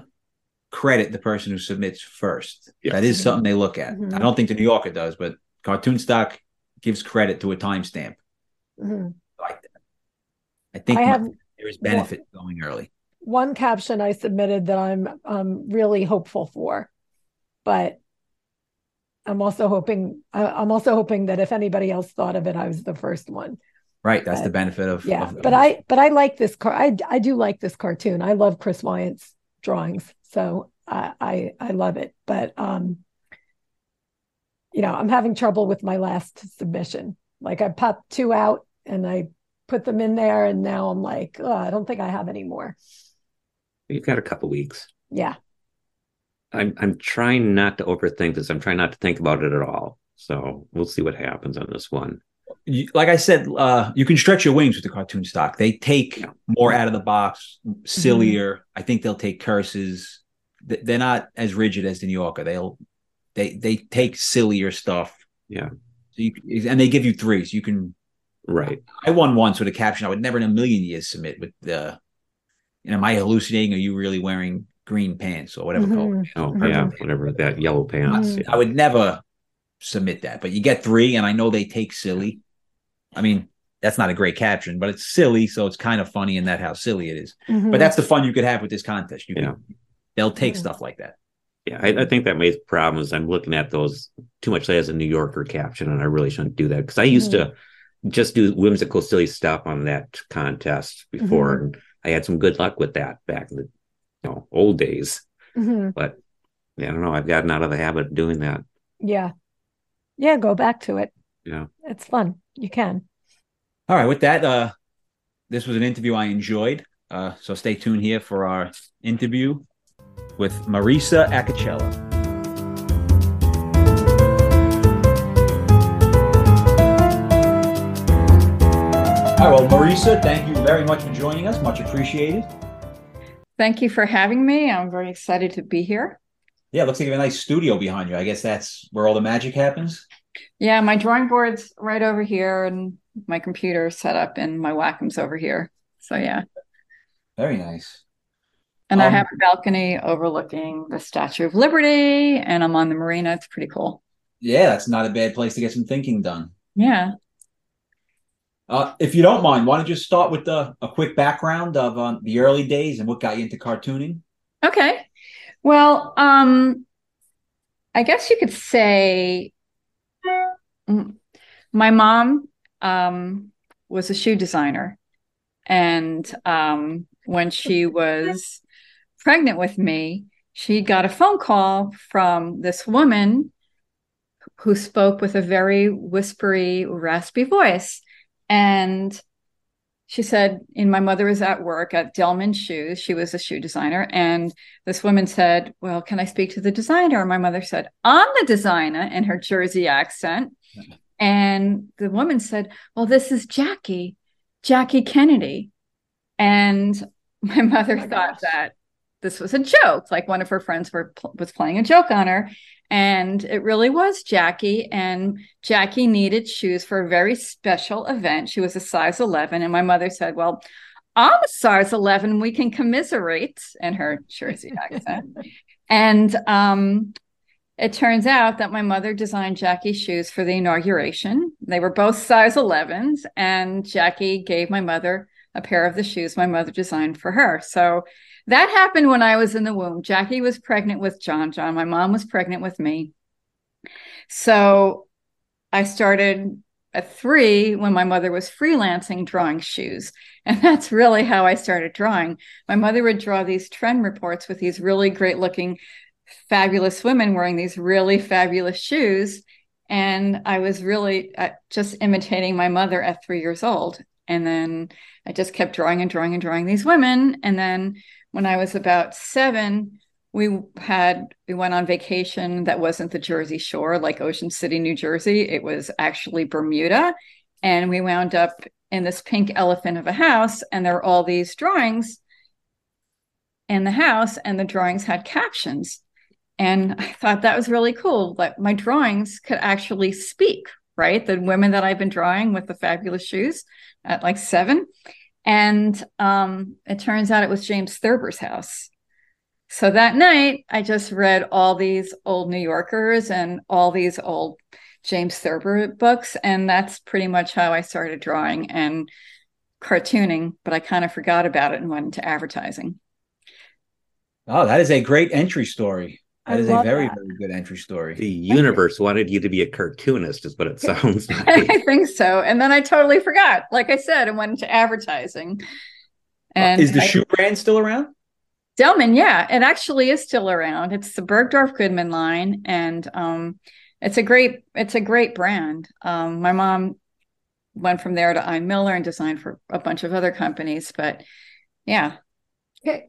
credit the person who submits first. Yes. That is something they look at. Mm-hmm. I don't think the New Yorker does, but Cartoon Stock gives credit to a timestamp. Mm-hmm. Like that. I think I have, my, there is benefit yeah, going early. One caption I submitted that I'm um, really hopeful for, but I'm also hoping I, I'm also hoping that if anybody else thought of it, I was the first one. Right, that's but, the benefit of yeah. Of, but of, I but I like this car. I I do like this cartoon. I love Chris Wyant's drawings, so I I, I love it. But um, you know, I'm having trouble with my last submission. Like I popped two out. And I put them in there, and now I'm like, oh, I don't think I have any more. You've got a couple weeks. Yeah. I'm I'm trying not to overthink this. I'm trying not to think about it at all. So we'll see what happens on this one. You, like I said, uh, you can stretch your wings with the cartoon stock. They take yeah. more out of the box, sillier. Mm-hmm. I think they'll take curses. They're not as rigid as the New Yorker. They'll they they take sillier stuff. Yeah. So you, and they give you threes. You can. Right. I won once with a caption I would never in a million years submit with the, you know, am I hallucinating? Are you really wearing green pants or whatever? Mm-hmm. Oh, mm-hmm. yeah, whatever that yellow pants. Mm-hmm. I would never submit that, but you get three, and I know they take silly. I mean, that's not a great caption, but it's silly, so it's kind of funny in that how silly it is. Mm-hmm. But that's the fun you could have with this contest. You yeah. can, they'll take mm-hmm. stuff like that. Yeah, I, I think that makes problems. I'm looking at those too much as a New Yorker caption, and I really shouldn't do that because I used mm-hmm. to. Just do whimsical, silly stuff on that contest before. Mm-hmm. And I had some good luck with that back in the you know, old days. Mm-hmm. But I don't know. I've gotten out of the habit of doing that. Yeah. Yeah. Go back to it. Yeah. It's fun. You can. All right. With that, uh, this was an interview I enjoyed. Uh, so stay tuned here for our interview with Marisa Acocella. All right, well, Marisa, thank you very much for joining us. Much appreciated. Thank you for having me. I'm very excited to be here. Yeah, it looks like you have a nice studio behind you. I guess that's where all the magic happens. Yeah, my drawing board's right over here, and my computer's set up, and my Wacom's over here. So, yeah. Very nice. And um, I have a balcony overlooking the Statue of Liberty, and I'm on the marina. It's pretty cool. Yeah, that's not a bad place to get some thinking done. Yeah. Uh, if you don't mind, why don't you start with uh, a quick background of um, the early days and what got you into cartooning? Okay. Well, um, I guess you could say my mom um, was a shoe designer. And um, when she was pregnant with me, she got a phone call from this woman who spoke with a very whispery, raspy voice. And she said, and my mother is at work at Delman Shoes. She was a shoe designer. And this woman said, well, can I speak to the designer? And my mother said, I'm the designer, in her Jersey accent. And the woman said, well, this is Jackie, Jackie Kennedy. And my mother oh, thought gosh. that this was a joke, like one of her friends were, was playing a joke on her. And it really was Jackie. And Jackie needed shoes for a very special event. She was a size eleven. And my mother said, well, I'm a size eleven. We can commiserate, in her Jersey accent. And um, it turns out that my mother designed Jackie's shoes for the inauguration. They were both size elevens. And Jackie gave my mother a pair of the shoes my mother designed for her. So that happened when I was in the womb. Jackie was pregnant with John. John, my mom was pregnant with me. So I started at three when my mother was freelancing drawing shoes. And that's really how I started drawing. My mother would draw these trend reports with these really great looking, fabulous women wearing these really fabulous shoes. And I was really just imitating my mother at three years old. And then I just kept drawing and drawing and drawing these women. And then when I was about seven, we had, we went on vacation that wasn't the Jersey Shore, like Ocean City, New Jersey. It was actually Bermuda. And we wound up in this pink elephant of a house. And there were all these drawings in the house, and the drawings had captions. And I thought that was really cool, that my drawings could actually speak, right? The women that I've been drawing with the fabulous shoes at like seven. And um, it turns out it was James Thurber's house. So that night, I just read all these old New Yorkers and all these old James Thurber books. And that's pretty much how I started drawing and cartooning, but I kind of forgot about it and went into advertising. Oh, that is a great entry story. That I is a very, that. very good entry story. The universe wanted you to be a cartoonist is what it sounds like. I think so. And then I totally forgot. Like I said, I went into advertising. And is the I, shoe brand still around? Delman, yeah. It actually is still around. It's the Bergdorf Goodman line. And um, it's a great, it's a great brand. Um, my mom went from there to I. Miller and designed for a bunch of other companies. But yeah.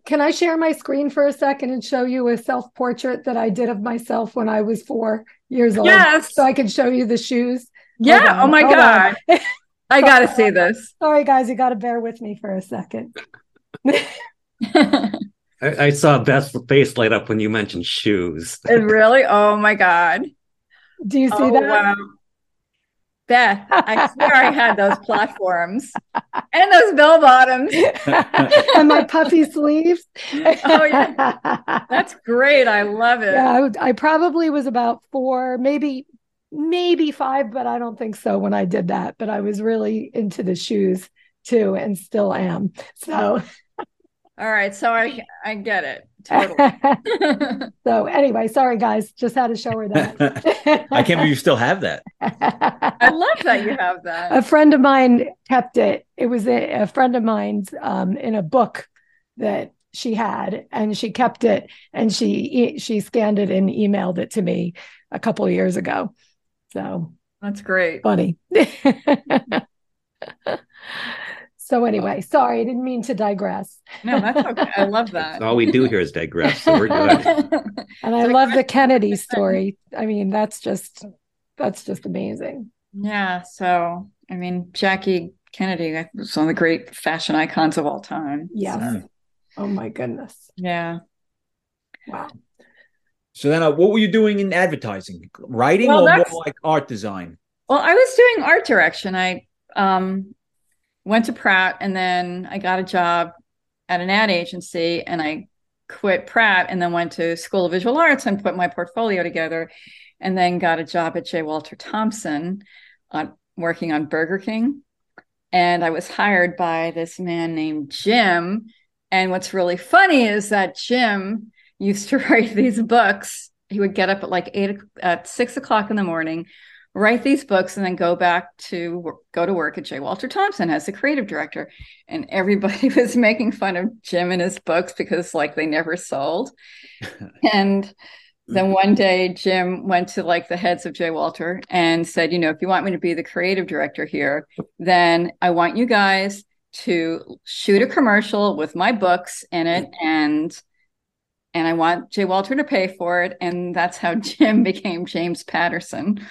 Can I share my screen for a second and show you a self-portrait that I did of myself when I was four years old? Yes. So I can show you the shoes. Yeah. Oh, my Hold God. I got to see this. Sorry, guys. You got to bear with me for a second. I, I saw Beth's face light up when you mentioned shoes. It really? Oh, my God. Do you see oh, that? Wow. Beth, I swear I had those platforms and those bell bottoms and my puffy sleeves. Oh, yeah. That's great. I love it. Yeah, I, I probably was about four, maybe, maybe five, but I don't think so when I did that. But I was really into the shoes too, and still am. So, all right. So I, I get it. Totally. So anyway, sorry guys, just had to show her that. I can't believe you still have that. I love that you have that. A friend of mine kept it. It was a, a friend of mine's um, in a book that she had, and she kept it, and she she scanned it and emailed it to me a couple of years ago. So that's great. Funny. So anyway, sorry, I didn't mean to digress. No, that's okay. I love that. All we do here is digress. So we're good. And I love the Kennedy story. I mean, that's just, that's just amazing. Yeah. So, I mean, Jackie Kennedy was one of the great fashion icons of all time. Yes. So. Oh my goodness. Yeah. Wow. So then uh, what were you doing in advertising? Writing well, or more like art design? Well, I was doing art direction. I, um, went to Pratt, and then I got a job at an ad agency, and I quit Pratt and then went to School of Visual Arts and put my portfolio together, and then got a job at J. Walter Thompson on working on Burger King. And I was hired by this man named Jim. And what's really funny is that Jim used to write these books. He would get up at like eight, at six o'clock in the morning, write these books, and then go back to go to work at J. Walter Thompson as the creative director. And everybody was making fun of Jim and his books because like they never sold. And then one day Jim went to like the heads of J. Walter and said, you know, if you want me to be the creative director here, then I want you guys to shoot a commercial with my books in it. And and I want J. Walter to pay for it. And that's how Jim became James Patterson.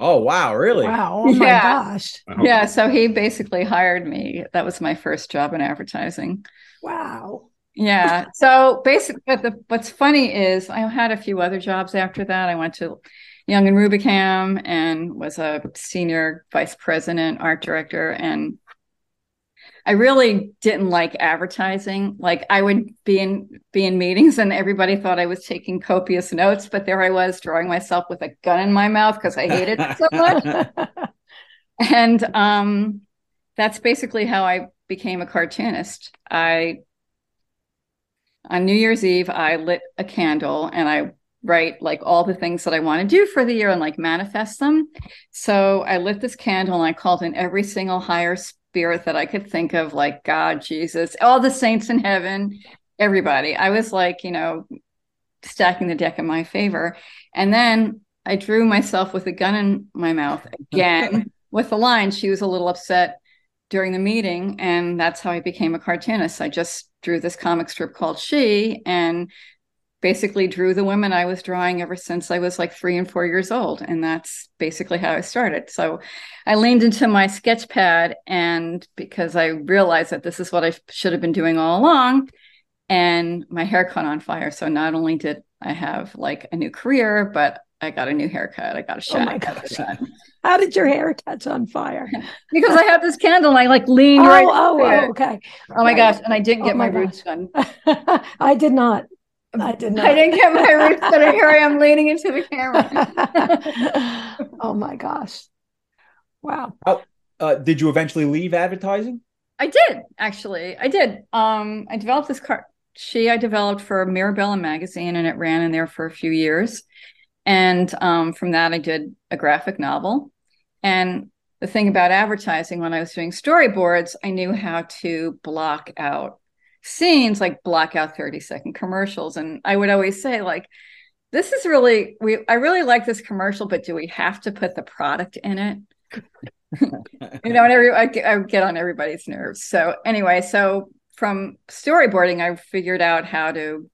Oh, wow. Really? Wow. Oh, my yeah. gosh. Yeah. So he basically hired me. That was my first job in advertising. Wow. Yeah. So basically, but the, what's funny is I had a few other jobs after that. I went to Young and Rubicam and was a senior vice president, art director. And I really didn't like advertising. Like I would be in be in meetings and everybody thought I was taking copious notes, but there I was drawing myself with a gun in my mouth because I hated it so much. And um, that's basically how I became a cartoonist. I on New Year's Eve, I lit a candle and I write like all the things that I want to do for the year and like manifest them. So I lit this candle and I called in every single higher spirit that I could think of, like God, Jesus, all the saints in heaven, everybody. I was like, you know, stacking the deck in my favor. And then I drew myself with a gun in my mouth again with the line. She was a little upset during the meeting. And that's how I became a cartoonist. I just drew this comic strip called She and basically drew the women I was drawing ever since I was like three and four years old. And that's basically how I started. So I leaned into my sketch pad, and because I realized that this is what I should have been doing all along, and my hair caught on fire. So not only did I have like a new career, but I got a new haircut. I got a shot. Oh my gosh. How did your hair catch on fire? Because I had this candle and I like leaned oh, right. Oh, oh, okay. Oh my right. gosh. And I didn't get oh my, my roots done. I did not. I did not. I didn't get my roots done. Here I am leaning into the camera. Oh my gosh! Wow. Oh, uh, did you eventually leave advertising? I did actually. I did. Um, I developed this card. She I developed for Mirabella magazine, and it ran in there for a few years. And um, from that, I did a graphic novel. And the thing about advertising, when I was doing storyboards, I knew how to block out scenes, like block out thirty second commercials. And I would always say, like, this is really, we, I really like this commercial, but do we have to put the product in it? You know, and every, I, I would get on everybody's nerves. So anyway, so from storyboarding, I figured out how to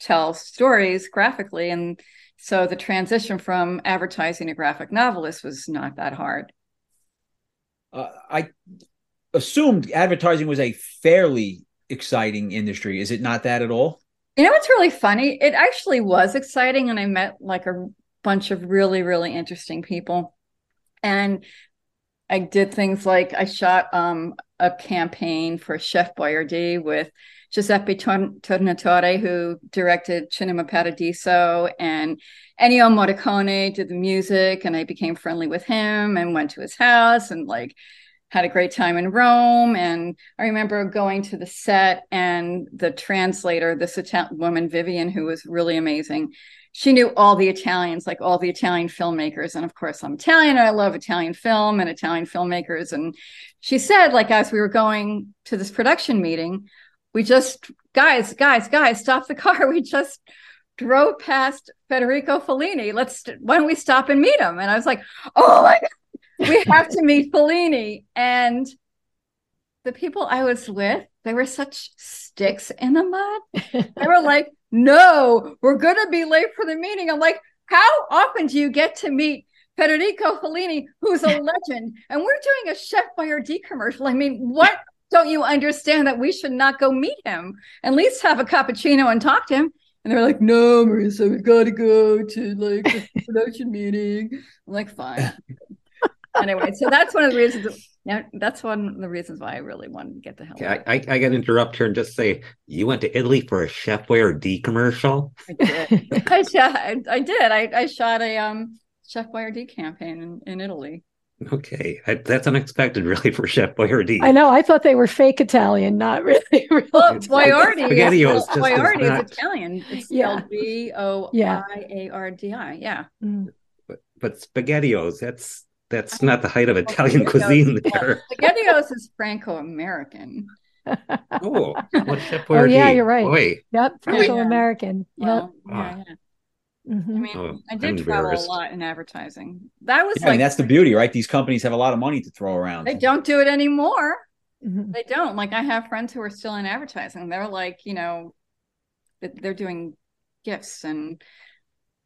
tell stories graphically. And so the transition from advertising to graphic novelist was not that hard. Uh, I assumed advertising was a fairly exciting industry. Is it not that at all? You know, it's really funny. It actually was exciting. And I met like a bunch of really, really interesting people. And I did things like I shot um, a campaign for Chef Boyardee with Giuseppe Tornatore, who directed Cinema Paradiso, and Ennio Morricone did the music. And I became friendly with him and went to his house and like had a great time in Rome. And I remember going to the set, and the translator, this Italian woman, Vivian, who was really amazing. She knew all the Italians, like all the Italian filmmakers. And of course I'm Italian and I love Italian film and Italian filmmakers. And she said, like, as we were going to this production meeting, we just, guys, guys, guys, stop the car. We just drove past Federico Fellini. Let's, why don't we stop and meet him? And I was like, oh my God. we have to meet Fellini. And the people I was with, they were such sticks in the mud. They were like, no, we're going to be late for the meeting. I'm like, how often do you get to meet Federico Fellini, who's a legend? And we're doing a Chef Boyardee commercial. I mean, what don't you understand that we should not go meet him? At least have a cappuccino and talk to him. And they're like, no, Marisa, we've got to go to like a production meeting. I'm like, fine. Anyway, so that's one of the reasons. That, yeah, that's one of the reasons why I really wanted to get the hell. Okay, out. I, I, I got to interrupt here and just say, you went to Italy for a Chef Boyardee commercial. I did. I, shot, I, I did. I, I shot a um, Chef Boyardee campaign in, in Italy. Okay, I, that's unexpected, really, for Chef Boyardee. I know. I thought they were fake Italian, not really real. Well, Boyardee is, is, Boyardee is not... Italian. It's spelled B O I A R D I. Yeah. Mm. But, but spaghettios, that's. That's not the height of Italian well, cuisine there. Spaghettios is Franco-American. Oh, well, Chef Boyardee. Oh, yeah, you're right. Boy. Yep, Franco-American. Well, yep. Yeah, yeah. Mm-hmm. I mean, oh, I did travel a lot in advertising. That was yeah, like, I mean, that's the beauty, right? These companies have a lot of money to throw around. They don't do it anymore. Mm-hmm. They don't. Like, I have friends who are still in advertising. They're like, you know, they're doing gifts and...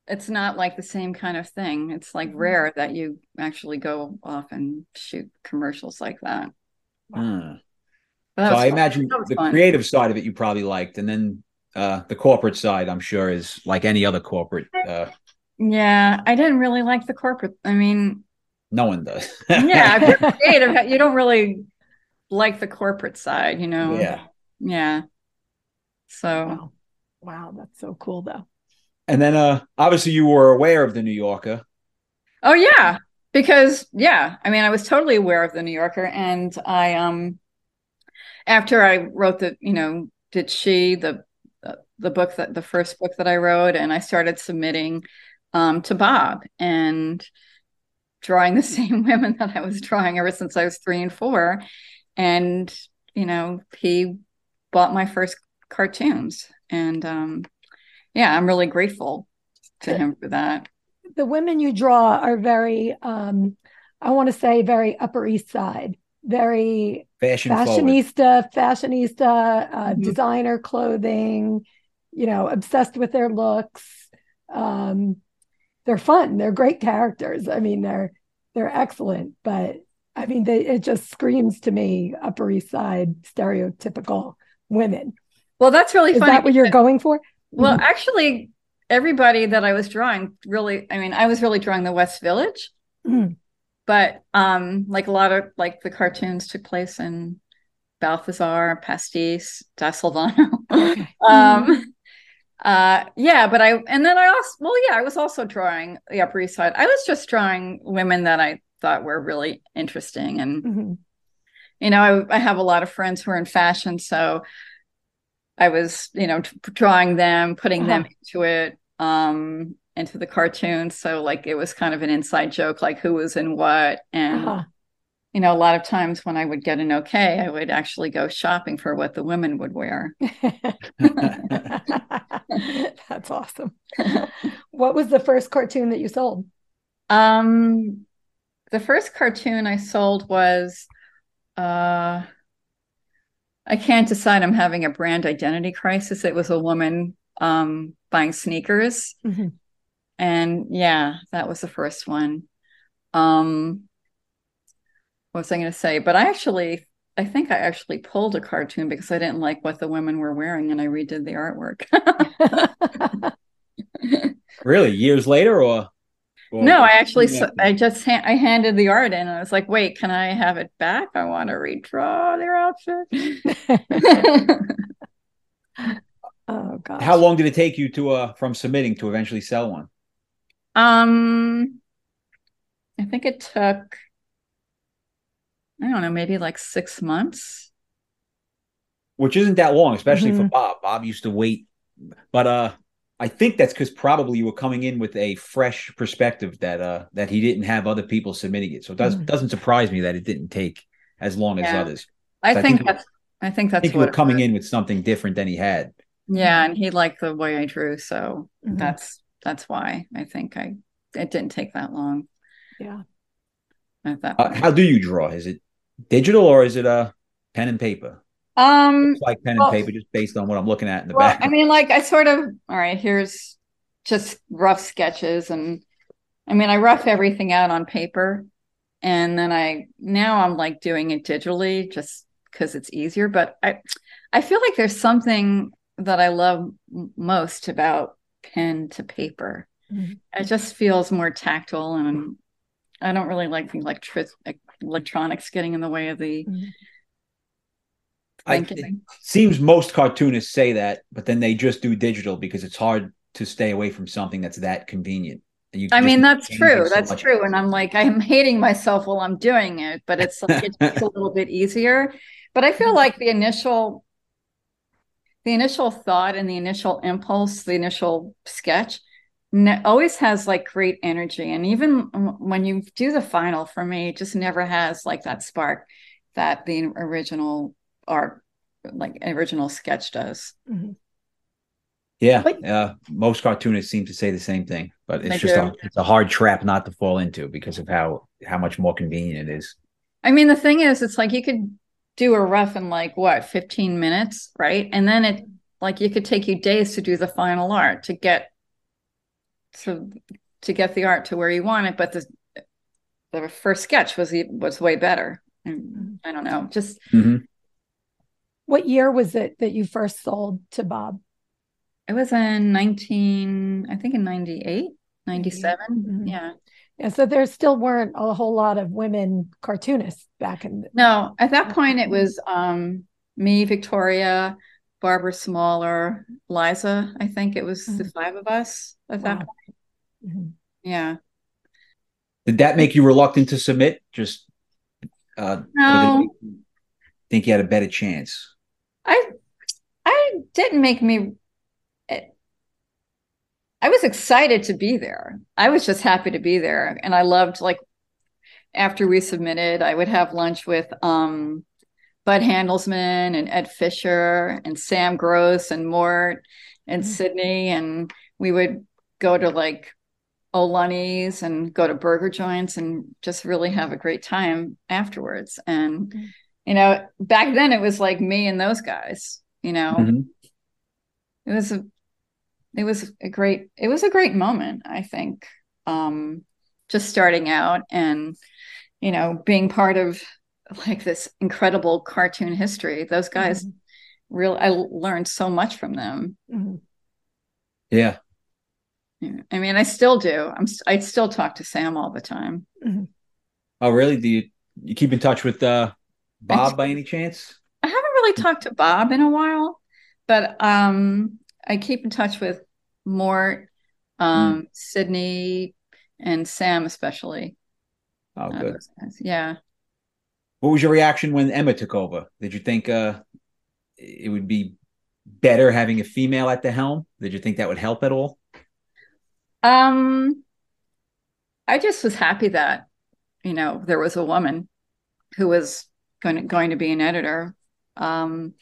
It's not like the same kind of thing. It's like rare that you actually go off and shoot commercials like that. Mm. that so I fun. imagine the fun. creative side of it you probably liked. And then uh, the corporate side, I'm sure, is like any other corporate. Uh... Yeah, I didn't really like the corporate. I mean. No one does. Yeah, if you're creative, you don't really like the corporate side, you know. Yeah. Yeah. So. Wow, wow that's so cool, though. And then, uh, obviously, you were aware of the New Yorker. Oh yeah, because yeah, I mean, I was totally aware of the New Yorker, and I um, after I wrote the, you know, did she the the book that the first book that I wrote, and I started submitting um, to Bob and drawing the same women that I was drawing ever since I was three and four, and you know, he bought my first cartoons, and. Um, Yeah, I'm really grateful to him for that. The women you draw are very, um, I want to say, very Upper East Side, very Fashion fashionista, forward. fashionista, uh, mm-hmm. designer clothing, you know, obsessed with their looks. Um, they're fun. They're great characters. I mean, they're they're excellent. But I mean, they, it just screams to me Upper East Side stereotypical women. Well, that's really Is funny. Is that what you're going for? Well, actually, everybody that I was drawing really, I mean, I was really drawing the West Village, mm. but um, like a lot of like the cartoons took place in Balthazar, Pastis, Da Silvano. Okay. um, uh, yeah, but I, and then I also, well, yeah, I was also drawing the Upper East Side. I was just drawing women that I thought were really interesting. And, mm-hmm. you know, I, I have a lot of friends who are in fashion, so I was, you know, t- drawing them, putting uh-huh. them into it, um, into the cartoons. So like, it was kind of an inside joke, like who was in what. And, uh-huh. you know, a lot of times when I would get an okay, I would actually go shopping for what the women would wear. That's awesome. What was the first cartoon that you sold? Um, the first cartoon I sold was, uh, I can't decide. I'm having a brand identity crisis. It was a woman um, buying sneakers. Mm-hmm. And yeah, that was the first one. Um, what was I going to say? But I actually, I think I actually pulled a cartoon because I didn't like what the women were wearing and I redid the artwork. Really? Years later or? Well, no, I actually, yeah. I just, ha- I handed the art in and I was like, wait, can I have it back? I want to redraw their outfit. Oh, gosh. How long did it take you to, uh, from submitting to eventually sell one? Um, I think it took, I don't know, maybe like six months. Which isn't that long, especially mm-hmm. for Bob. Bob used to wait, but, uh. I think that's because probably you were coming in with a fresh perspective that uh, that he didn't have other people submitting it. So it does, mm. doesn't surprise me that it didn't take as long yeah. as others. I think, I think that's I think that's I think what you were coming was. in with something different than he had. Yeah, and he liked the way I drew, so mm-hmm. that's that's why I think I it didn't take that long. Yeah. at that point. Uh, how do you draw? Is it digital or is it a pen and paper? Um, it's like pen well, and paper, just based on what I'm looking at in the well, back. I mean, like I sort of, all right, here's just rough sketches. And I mean, I rough everything out on paper. And then I, now I'm like doing it digitally just because it's easier. But I, I feel like there's something that I love most about pen to paper. Mm-hmm. It just feels more tactile. And I don't really like the electric electronics getting in the way of the mm-hmm. I, it seems most cartoonists say that, but then they just do digital because it's hard to stay away from something that's that convenient. You I mean, that's true. So that's much. true. And I'm like, I'm hating myself while I'm doing it, but it's like it's a little bit easier. But I feel like the initial, the initial thought and the initial impulse, the initial sketch ne- always has like great energy. And even when you do the final, for me, it just never has like that spark that the original art, like original sketch does. Mm-hmm. Yeah, uh, most cartoonists seem to say the same thing, but it's I just a, it's a hard trap not to fall into because of how how much more convenient it is. I mean, the thing is, it's like you could do a rough in like, what, fifteen minutes, right? And then it like you could take you days to do the final art to get to to get the art to where you want it. But the the first sketch was was way better. And I don't know, just mm-hmm. What year was it that you first sold to Bob? It was in nineteen, I think in ninety-eight, ninety-seven. Mm-hmm. Yeah. Yeah. So there still weren't a whole lot of women cartoonists back in. The- no, at that point it was um, me, Victoria, Barbara Smaller, Liza. I think it was mm-hmm. the five of us at wow. that point. Mm-hmm. Yeah. Did that make you reluctant to submit? Just uh, no. You think you had a better chance? I, I didn't make me. I was excited to be there. I was just happy to be there. And I loved, like, after we submitted, I would have lunch with um, Bud Handelsman and Ed Fisher and Sam Gross and Mort and mm-hmm. Sydney. And we would go to, like, O'Lunny's and go to burger joints and just really have a great time afterwards. And, mm-hmm. you know, back then it was, like, me and those guys, you know. Mm-hmm. It was a... It was a great, it was a great moment, I think, um, just starting out and, you know, being part of like this incredible cartoon history. Those guys mm-hmm. really, I learned so much from them. Mm-hmm. Yeah. yeah. I mean, I still do. I'm, I still talk to Sam all the time. Mm-hmm. Oh, really? Do you, you keep in touch with uh, Bob I, by any chance? I haven't really talked to Bob in a while, but, um, I keep in touch with Mort, um, mm. Sydney, and Sam especially. Oh, uh, good. Yeah. What was your reaction when Emma took over? Did you think uh, it would be better having a female at the helm? Did you think that would help at all? Um, I just was happy that, you know, there was a woman who was going to, going to be an editor. Um,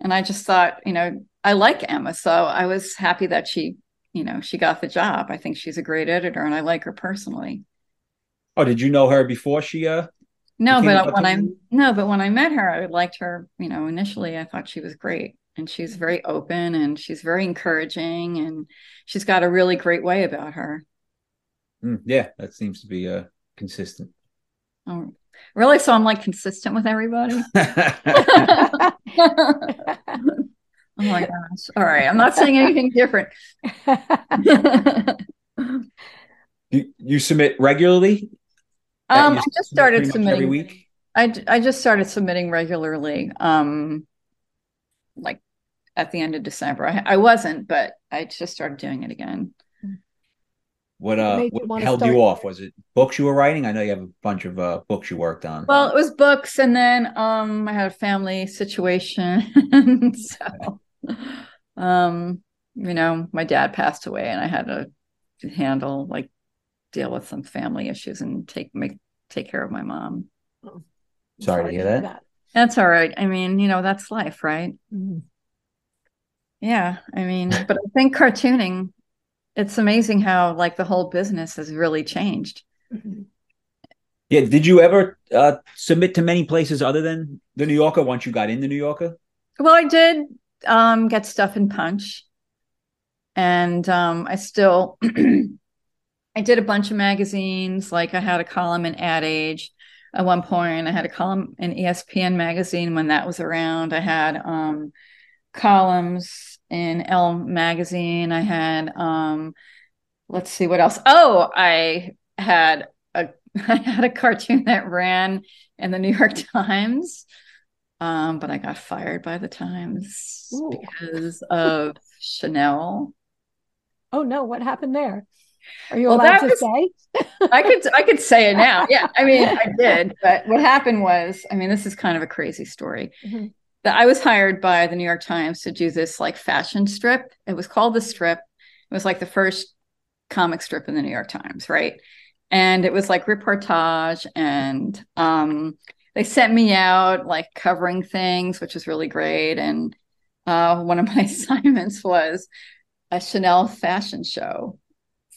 and I just thought, you know, I like Emma, so I was happy that she, you know, she got the job. I think she's a great editor, and I like her personally. Oh, did you know her before she? Uh, no, but when I no, but when I met her, I liked her. You know, initially, I thought she was great, and she's very open, and she's very encouraging, and she's got a really great way about her. Mm, yeah, that seems to be uh, consistent. Oh, really? So I'm like consistent with everybody. Oh my gosh. All right. I'm not saying anything different. you, you submit regularly? Um, you I just started submitting every week. I, I just started submitting regularly. Um, like at the end of December. I, I wasn't, but I just started doing it again. What, uh, what, you what held start- you off? Was it books you were writing? I know you have a bunch of uh, books you worked on. Well, it was books. And then um, I had a family situation. so. Um, you know, my dad passed away, and I had to handle, like, deal with some family issues and take make take care of my mom. Sorry, sorry to hear that. that. That's all right. I mean, you know, that's life, right? Mm-hmm. Yeah, I mean, but I think cartooning, it's amazing how, like, the whole business has really changed. Mm-hmm. Yeah. Did you ever uh, submit to many places other than the New Yorker once you got in the New Yorker? Well, I did um, get stuff in Punch. And um, I still, I did a bunch of magazines. Like I had a column in Ad Age at one point. I had a column in E S P N magazine when that was around. I had um, columns in Elle magazine. I had, um, let's see what else. Oh, I had a, I had a cartoon that ran in the New York Times. Um, but I got fired by the Times Ooh. because of Chanel. Oh no, what happened there? Are you well, allowed to was, say? I could I could say it now. Yeah, I mean, I did. But what happened was, I mean, this is kind of a crazy story. Mm-hmm. That I was hired by the New York Times to do this like fashion strip. It was called The Strip. It was like the first comic strip in the New York Times, right? And it was like reportage, and um, they sent me out like covering things, which was really great. And uh, one of my assignments was a Chanel fashion show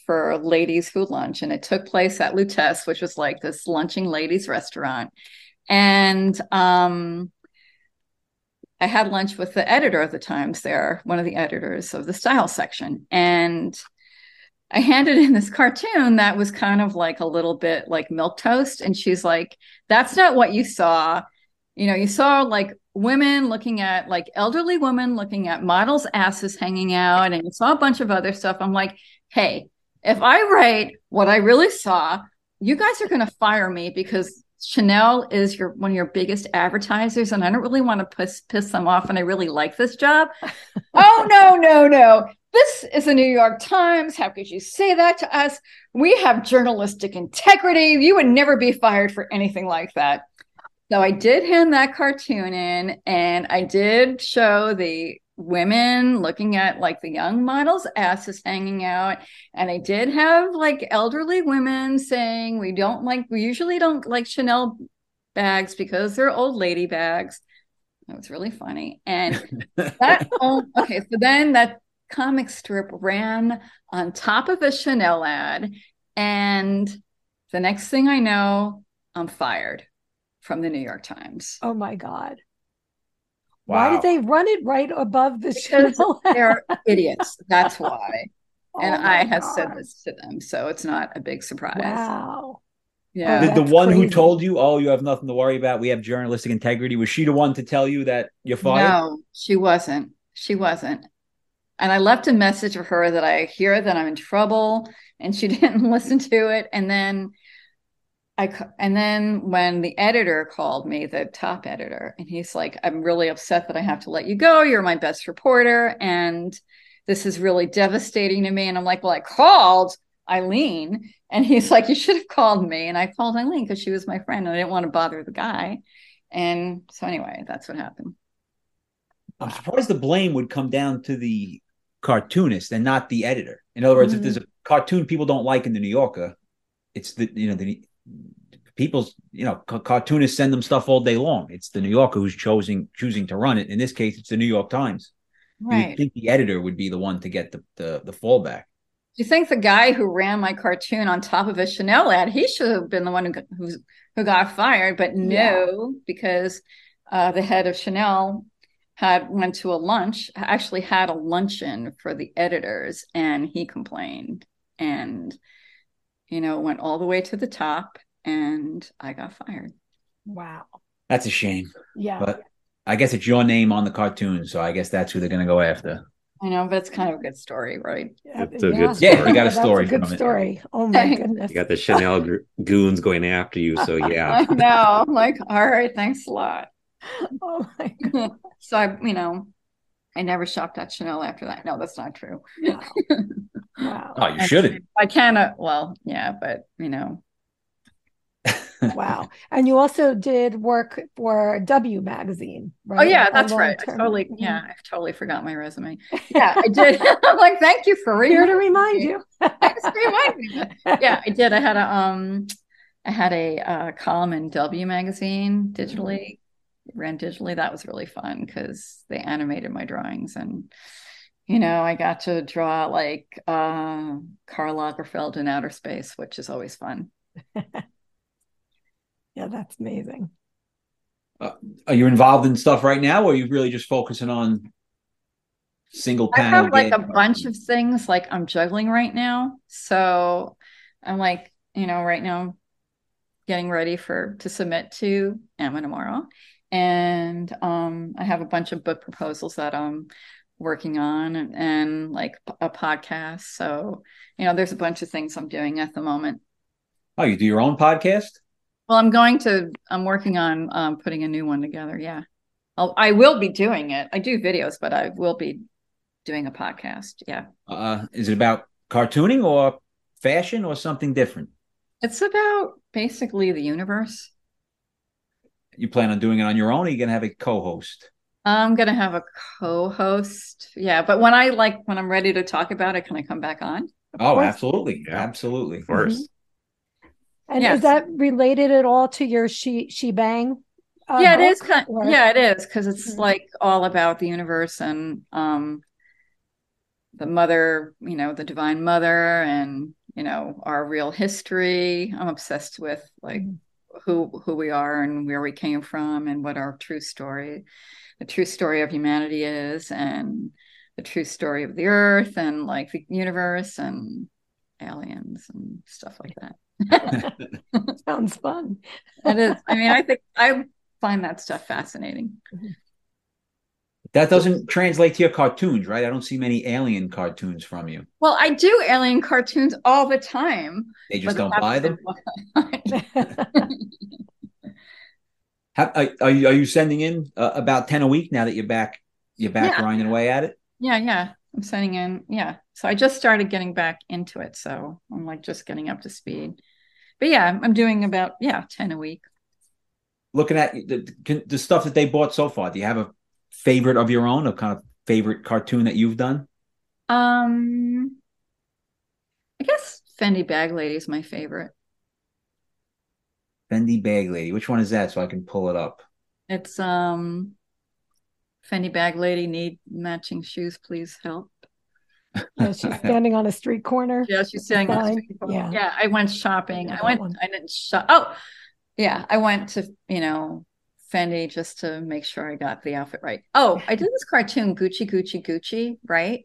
for ladies who lunch, and it took place at Lutece, which was like this lunching ladies restaurant. And um, I had lunch with the editor of the Times there, one of the editors of the style section. And I handed in this cartoon that was kind of like a little bit like milquetoast. And she's like, that's not what you saw. You know, you saw like women looking at like elderly women looking at models' asses hanging out, and you saw a bunch of other stuff. I'm like, hey, if I write what I really saw, you guys are going to fire me because Chanel is your one of your biggest advertisers, and I don't really want to piss, piss them off, and I really like this job. Oh, no, no, no. This is the New York Times. How could you say that to us? We have journalistic integrity. You would never be fired for anything like that. So I did hand that cartoon in, and I did show the women looking at like the young models' asses hanging out, and I did have like elderly women saying we don't like we usually don't like Chanel bags because they're old lady bags. That was really funny. And that oh, okay so then that comic strip ran on top of a Chanel ad, and the next thing I know, I'm fired from the New York Times. Oh my god. Wow. Why did they run it right above the Chanel? They're idiots. That's why. Oh and I have God. said this to them, so it's not a big surprise. Wow. Yeah. Oh, did the one crazy. who told you, oh, you have nothing to worry about, we have journalistic integrity, was she the one to tell you that you're fired? No, she wasn't. She wasn't. And I left a message for her that I hear that I'm in trouble, and she didn't listen to it. And then I, and then when the editor called me, the top editor, and he's like, I'm really upset that I have to let you go. You're my best reporter, and this is really devastating to me. And I'm like, well, I called Eileen, and he's like, you should have called me. And I called Eileen because she was my friend, and I didn't want to bother the guy. And so anyway, that's what happened. I'm surprised the blame would come down to the cartoonist and not the editor. In other words, mm-hmm. if there's a cartoon people don't like in the New Yorker, it's the, you know, the people's, you know, c- cartoonists send them stuff all day long. It's the New Yorker who's choosing choosing to run it. In this case, it's the New York Times. Right. You'd think the editor would be the one to get the, the, the fallback. Do you think the guy who ran my cartoon on top of a Chanel ad, he should have been the one who got, who's, who got fired, but no, yeah. because uh, the head of Chanel had went to a lunch, actually had a luncheon for the editors, and he complained. And, you know, it went all the way to the top. And I got fired. Wow. That's a shame. Yeah. But I guess it's your name on the cartoon, so I guess that's who they're going to go after. I know, but it's kind of a good story, right? It's a yeah. good story. Yeah, you got a story a good from story. It. Oh, my goodness. You got the Chanel goons going after you, so yeah. I know. I'm like, all right, thanks a lot. Oh, my God. So, I, you know, I never shopped at Chanel after that. No, that's not true. Wow. wow. Oh, you shouldn't. I kind of, well, yeah, but, you know. Wow. And you also did work for W Magazine, right? Oh, yeah, that's right. I totally, yeah, I totally forgot my resume. Yeah, I did. I'm like, thank you for reading. Here to remind you. Thanks for reminding me. Yeah, I did. I had a, um, I had a uh, column in W Magazine digitally, mm-hmm. ran digitally. That was really fun because they animated my drawings, and you know, I got to draw like uh, Karl Lagerfeld in outer space, which is always fun. Yeah, that's amazing. Uh, are you involved in stuff right now, or are you really just focusing on single panel? I have like a bunch of things like I'm juggling right now. So I'm like, you know, right now I'm getting ready for to submit to Emma tomorrow. And um, I have a bunch of book proposals that I'm working on, and, and like a podcast. So, you know, there's a bunch of things I'm doing at the moment. Oh, you do your own podcast? Well, I'm going to, I'm working on um, putting a new one together. Yeah. I'll, I will be doing it. I do videos, but I will be doing a podcast. Yeah. Uh, is it about cartooning or fashion or something different? It's about basically the universe. You plan on doing it on your own, or are you going to have a co-host? I'm going to have a co-host. Yeah. But when I like, when I'm ready to talk about it, can I come back on? Of oh, course. Absolutely. Yeah. Absolutely. Of course. Mm-hmm. And yes. Is that related at all to your she, she bang? Um, yeah, it is. Kind of, or... Yeah, it is. Cause it's mm-hmm. like all about the universe and um, the mother, you know, the divine mother and, you know, our real history. I'm obsessed with like, mm-hmm. who who we are and where we came from and what our true story, the true story of humanity is, and the true story of the earth and like the universe and aliens and stuff like that. Sounds fun. It is. I mean, I think I find that stuff fascinating. That doesn't translate to your cartoons, right? I don't see many alien cartoons from you. Well, I do alien cartoons all the time. They just don't buy them? How, are, are you sending in uh, about ten a week now that you're back, you're back yeah. grinding away at it? Yeah, yeah. I'm sending in. Yeah. So I just started getting back into it. So I'm like just getting up to speed. But yeah, I'm doing about, yeah, ten a week. Looking at the, the stuff that they bought so far, do you have a favorite of your own, a kind of favorite cartoon that you've done? Um, I guess Fendi Bag Lady is my favorite. Fendi Bag Lady. Which one is that? So I can pull it up. It's um, Fendi Bag Lady. Need matching shoes, please help. Yeah, she's standing on a street corner. Yeah, she's standing on a street corner. Yeah. yeah, I went shopping. I, I went. One. I didn't shop. Oh, yeah, I went to you know. Fendi just to make sure I got the outfit right. Oh, I did this cartoon, Gucci, Gucci, Gucci, right?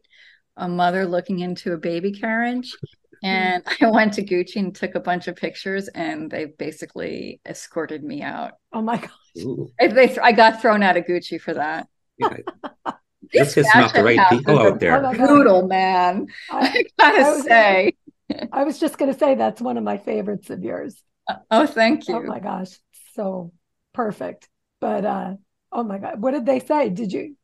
A mother looking into a baby carriage. And I went to Gucci and took a bunch of pictures, and they basically escorted me out. Oh, my gosh. I, they, I got thrown out of Gucci for that. Yeah. This is not the right people out there. Oh, brutal, man. I, I gotta I was, say. I was just going to say that's one of my favorites of yours. Oh, thank you. Oh, my gosh. So perfect. But, uh, oh my God, what did they say? Did you,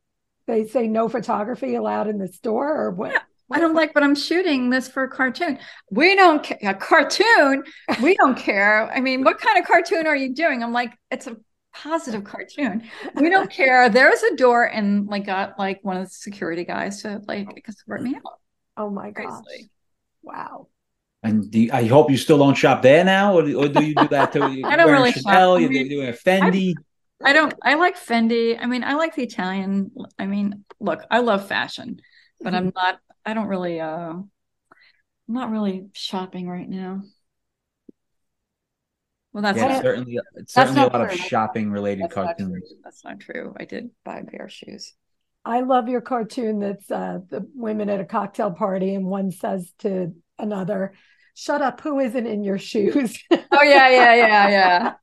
they say no photography allowed in the store or what? Yeah, I don't like, but I'm shooting this for a cartoon. We don't care. A cartoon. We don't care. I mean, what kind of cartoon are you doing? I'm like, it's a positive cartoon. We don't care. There's a door and like got like one of the security guys to like escort me out. Oh my gosh. Seriously. Wow. And do you, I hope you still don't shop there now, or, or do you do that too? I don't really Chanel, shop. You're I mean, doing a Fendi. I'm, I don't, I like Fendi. I mean, I like the Italian. I mean, look, I love fashion, but I'm not, I don't really, uh, I'm not really shopping right now. Well, that's yeah, not, certainly, it's that's certainly a lot true. Of shopping related that's cartoons. Not that's not true. I did buy a pair of shoes. I love your cartoon. That's uh, the women at a cocktail party and one says to another, shut up. Who isn't in your shoes? Oh yeah. Yeah. Yeah. Yeah.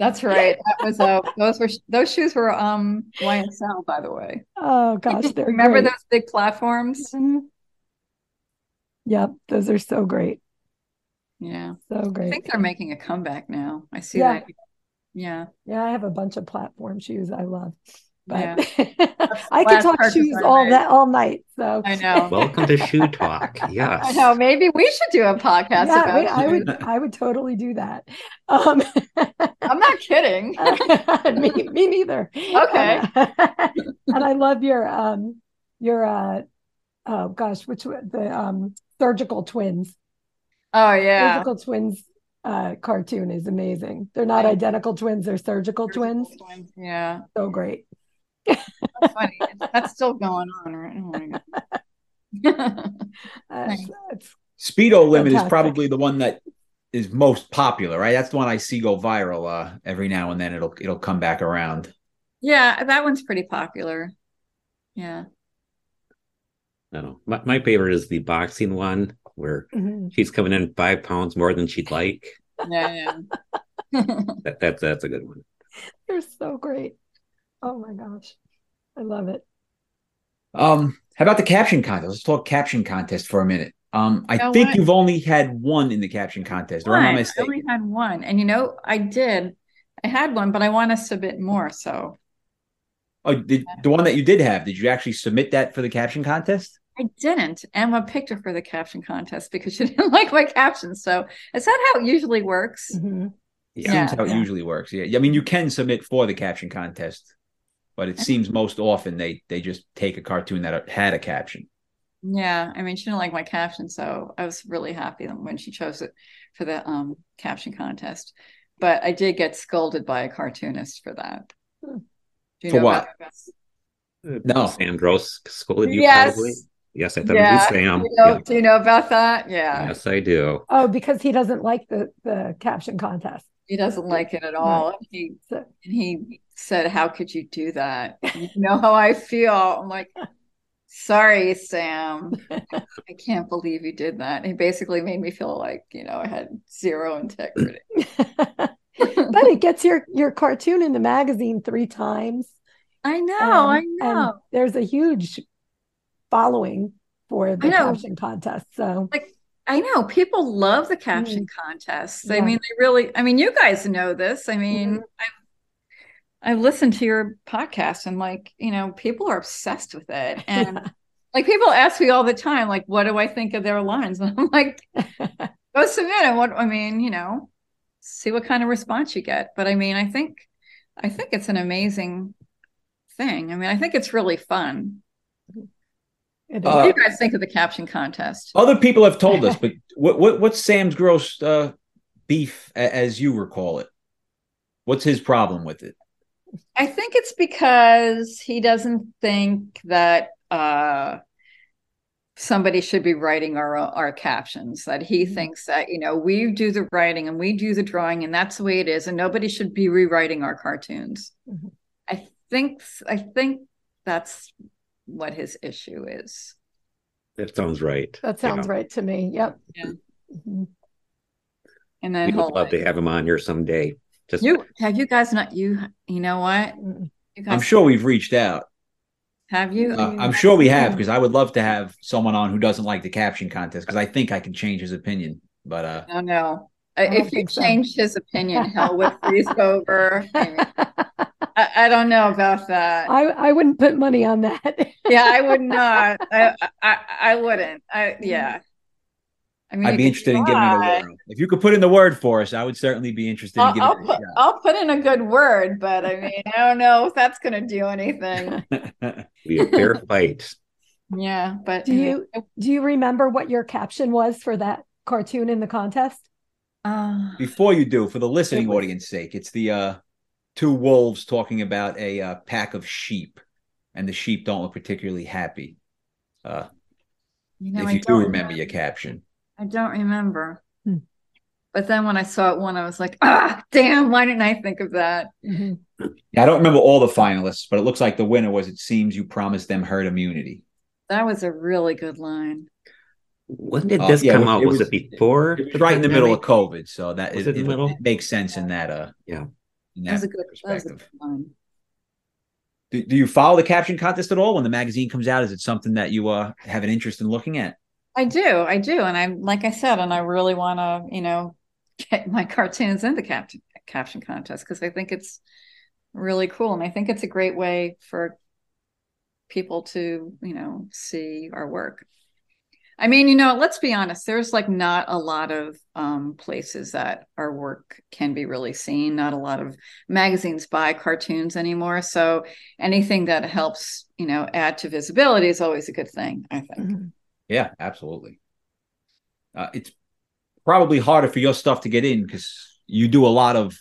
That's right. That was uh, those were those shoes were um, Y S L, by the way. Oh gosh, they're remember great. Those big platforms? Mm-hmm. Yep, those are so great. Yeah, so great. I think they're making a comeback now. I see yeah. that. Yeah, yeah. I have a bunch of platform shoes I love, but yeah. I could talk shoes all made. That all night. So I know. Welcome to Shoe Talk. Yes, I know. Maybe we should do a podcast yeah, about. I would, I would. I would totally do that. Um, I'm not kidding. uh, me, me neither. Okay. Uh, and I love your um your uh oh gosh, which the um surgical twins. Oh yeah. Surgical twins uh cartoon is amazing. They're not I, identical twins, they're surgical, surgical twins. twins. Yeah. So great. That's funny. That's still going on, right? Oh my God. uh, Speedo Limit fantastic. Is probably the one that is most popular, right? That's the one I see go viral uh, every now and then. It'll it'll come back around. Yeah, that one's pretty popular. Yeah. I don't know. My, my favorite is the boxing one where mm-hmm. she's coming in five pounds more than she'd like. Yeah, yeah. that, that's that's a good one. They're so great. Oh my gosh, I love it. Um, how about the caption contest? Let's talk caption contest for a minute. Um, I you know think what? You've only had one in the caption contest, or am I mistaken? I only had one, and you know, I did. I had one, but I want to submit more. So, oh, did, the one that you did have, did you actually submit that for the caption contest? I didn't. Emma picked her for the caption contest because she didn't like my captions. So, is that how it usually works? Mm-hmm. Yeah, yeah. Seems how it usually works. Yeah, I mean, you can submit for the caption contest, but it seems most often they they just take a cartoon that had a caption. Yeah, I mean, she didn't like my caption, so I was really happy when she chose it for the um, caption contest. But I did get scolded by a cartoonist for that. Do you for know what? About no, Sam Gross scolded you yes. probably. Yes, I thought yeah. it was Sam. You know, yeah. Do you know about that? Yeah. Yes, I do. Oh, because he doesn't like the, the caption contest. He doesn't like it at all. Right. He so. he said, "How could you do that? You know how I feel." I'm like, sorry, Sam. I can't believe you did that. He basically made me feel like, you know, I had zero integrity. But it gets your, your cartoon in the magazine three times. I know, um, I know. And there's a huge following for the caption contest. So like I know people love the caption mm. contests. Yeah. I mean, they really I mean, you guys know this. I mean, mm. I I listened to your podcast and like, you know, people are obsessed with it. And yeah. like people ask me all the time, like, what do I think of their lines? And I'm like, go submit and what, I mean, you know, see what kind of response you get. But I mean, I think, I think it's an amazing thing. I mean, I think it's really fun. It uh, what do you guys think of the caption contest? Other people have told us, but what, what what's Sam's gross uh, beef, as you recall it? What's his problem with it? I think it's because he doesn't think that uh, somebody should be writing our our captions, that he thinks that, you know, we do the writing and we do the drawing and that's the way it is. And nobody should be rewriting our cartoons. Mm-hmm. I think I think that's what his issue is. That sounds right. That sounds yeah. right to me. Yep. Yeah. Mm-hmm. And then we would love to have him on here someday. Just you have you guys not you you know what you guys, I'm sure we've reached out. Have you? Uh, I'm sure we have because I would love to have someone on who doesn't like the caption contest because I think I can change his opinion. But uh, no, no. I don't if you so. change his opinion, hell would freeze over. I, I don't know about that. I, I wouldn't put money on that. yeah, I would not. I I, I wouldn't. I yeah. I mean, I'd be interested try. in giving it a word. If you could put in the word for us, I would certainly be interested I'll, in giving I'll it a put, shot. I'll put in a good word, but I mean, I don't know if that's going to do anything. Be a fair fight. Yeah, but do you do you remember what your caption was for that cartoon in the contest? Uh, Before you do, for the listening audience's sake, it's the uh, two wolves talking about a uh, pack of sheep, and the sheep don't look particularly happy. Uh, you know, if you I do remember know. your caption. I don't remember. Hmm. But then when I saw it one, I was like, ah, damn, why didn't I think of that? Mm-hmm. Yeah, I don't remember all the finalists, but it looks like the winner was, it seems you promised them herd immunity. That was a really good line. When did this uh, yeah, come out? Was, was it before? It was right in the middle of COVID. So that is, it, it, it makes sense yeah. in that uh, yeah, in that, that was a good perspective. That was a good line. Do, do you follow the caption contest at all? When the magazine comes out, is it something that you uh, have an interest in looking at? I do. I do. And I'm, like I said, and I really want to, you know, get my cartoons in the cap- caption contest because I think it's really cool. And I think it's a great way for people to, you know, see our work. I mean, you know, let's be honest, there's like not a lot of um, places that our work can be really seen. Not a lot of magazines buy cartoons anymore. So anything that helps, you know, add to visibility is always a good thing, I think. Mm-hmm. Yeah, absolutely. Uh, it's probably harder for your stuff to get in because you do a lot of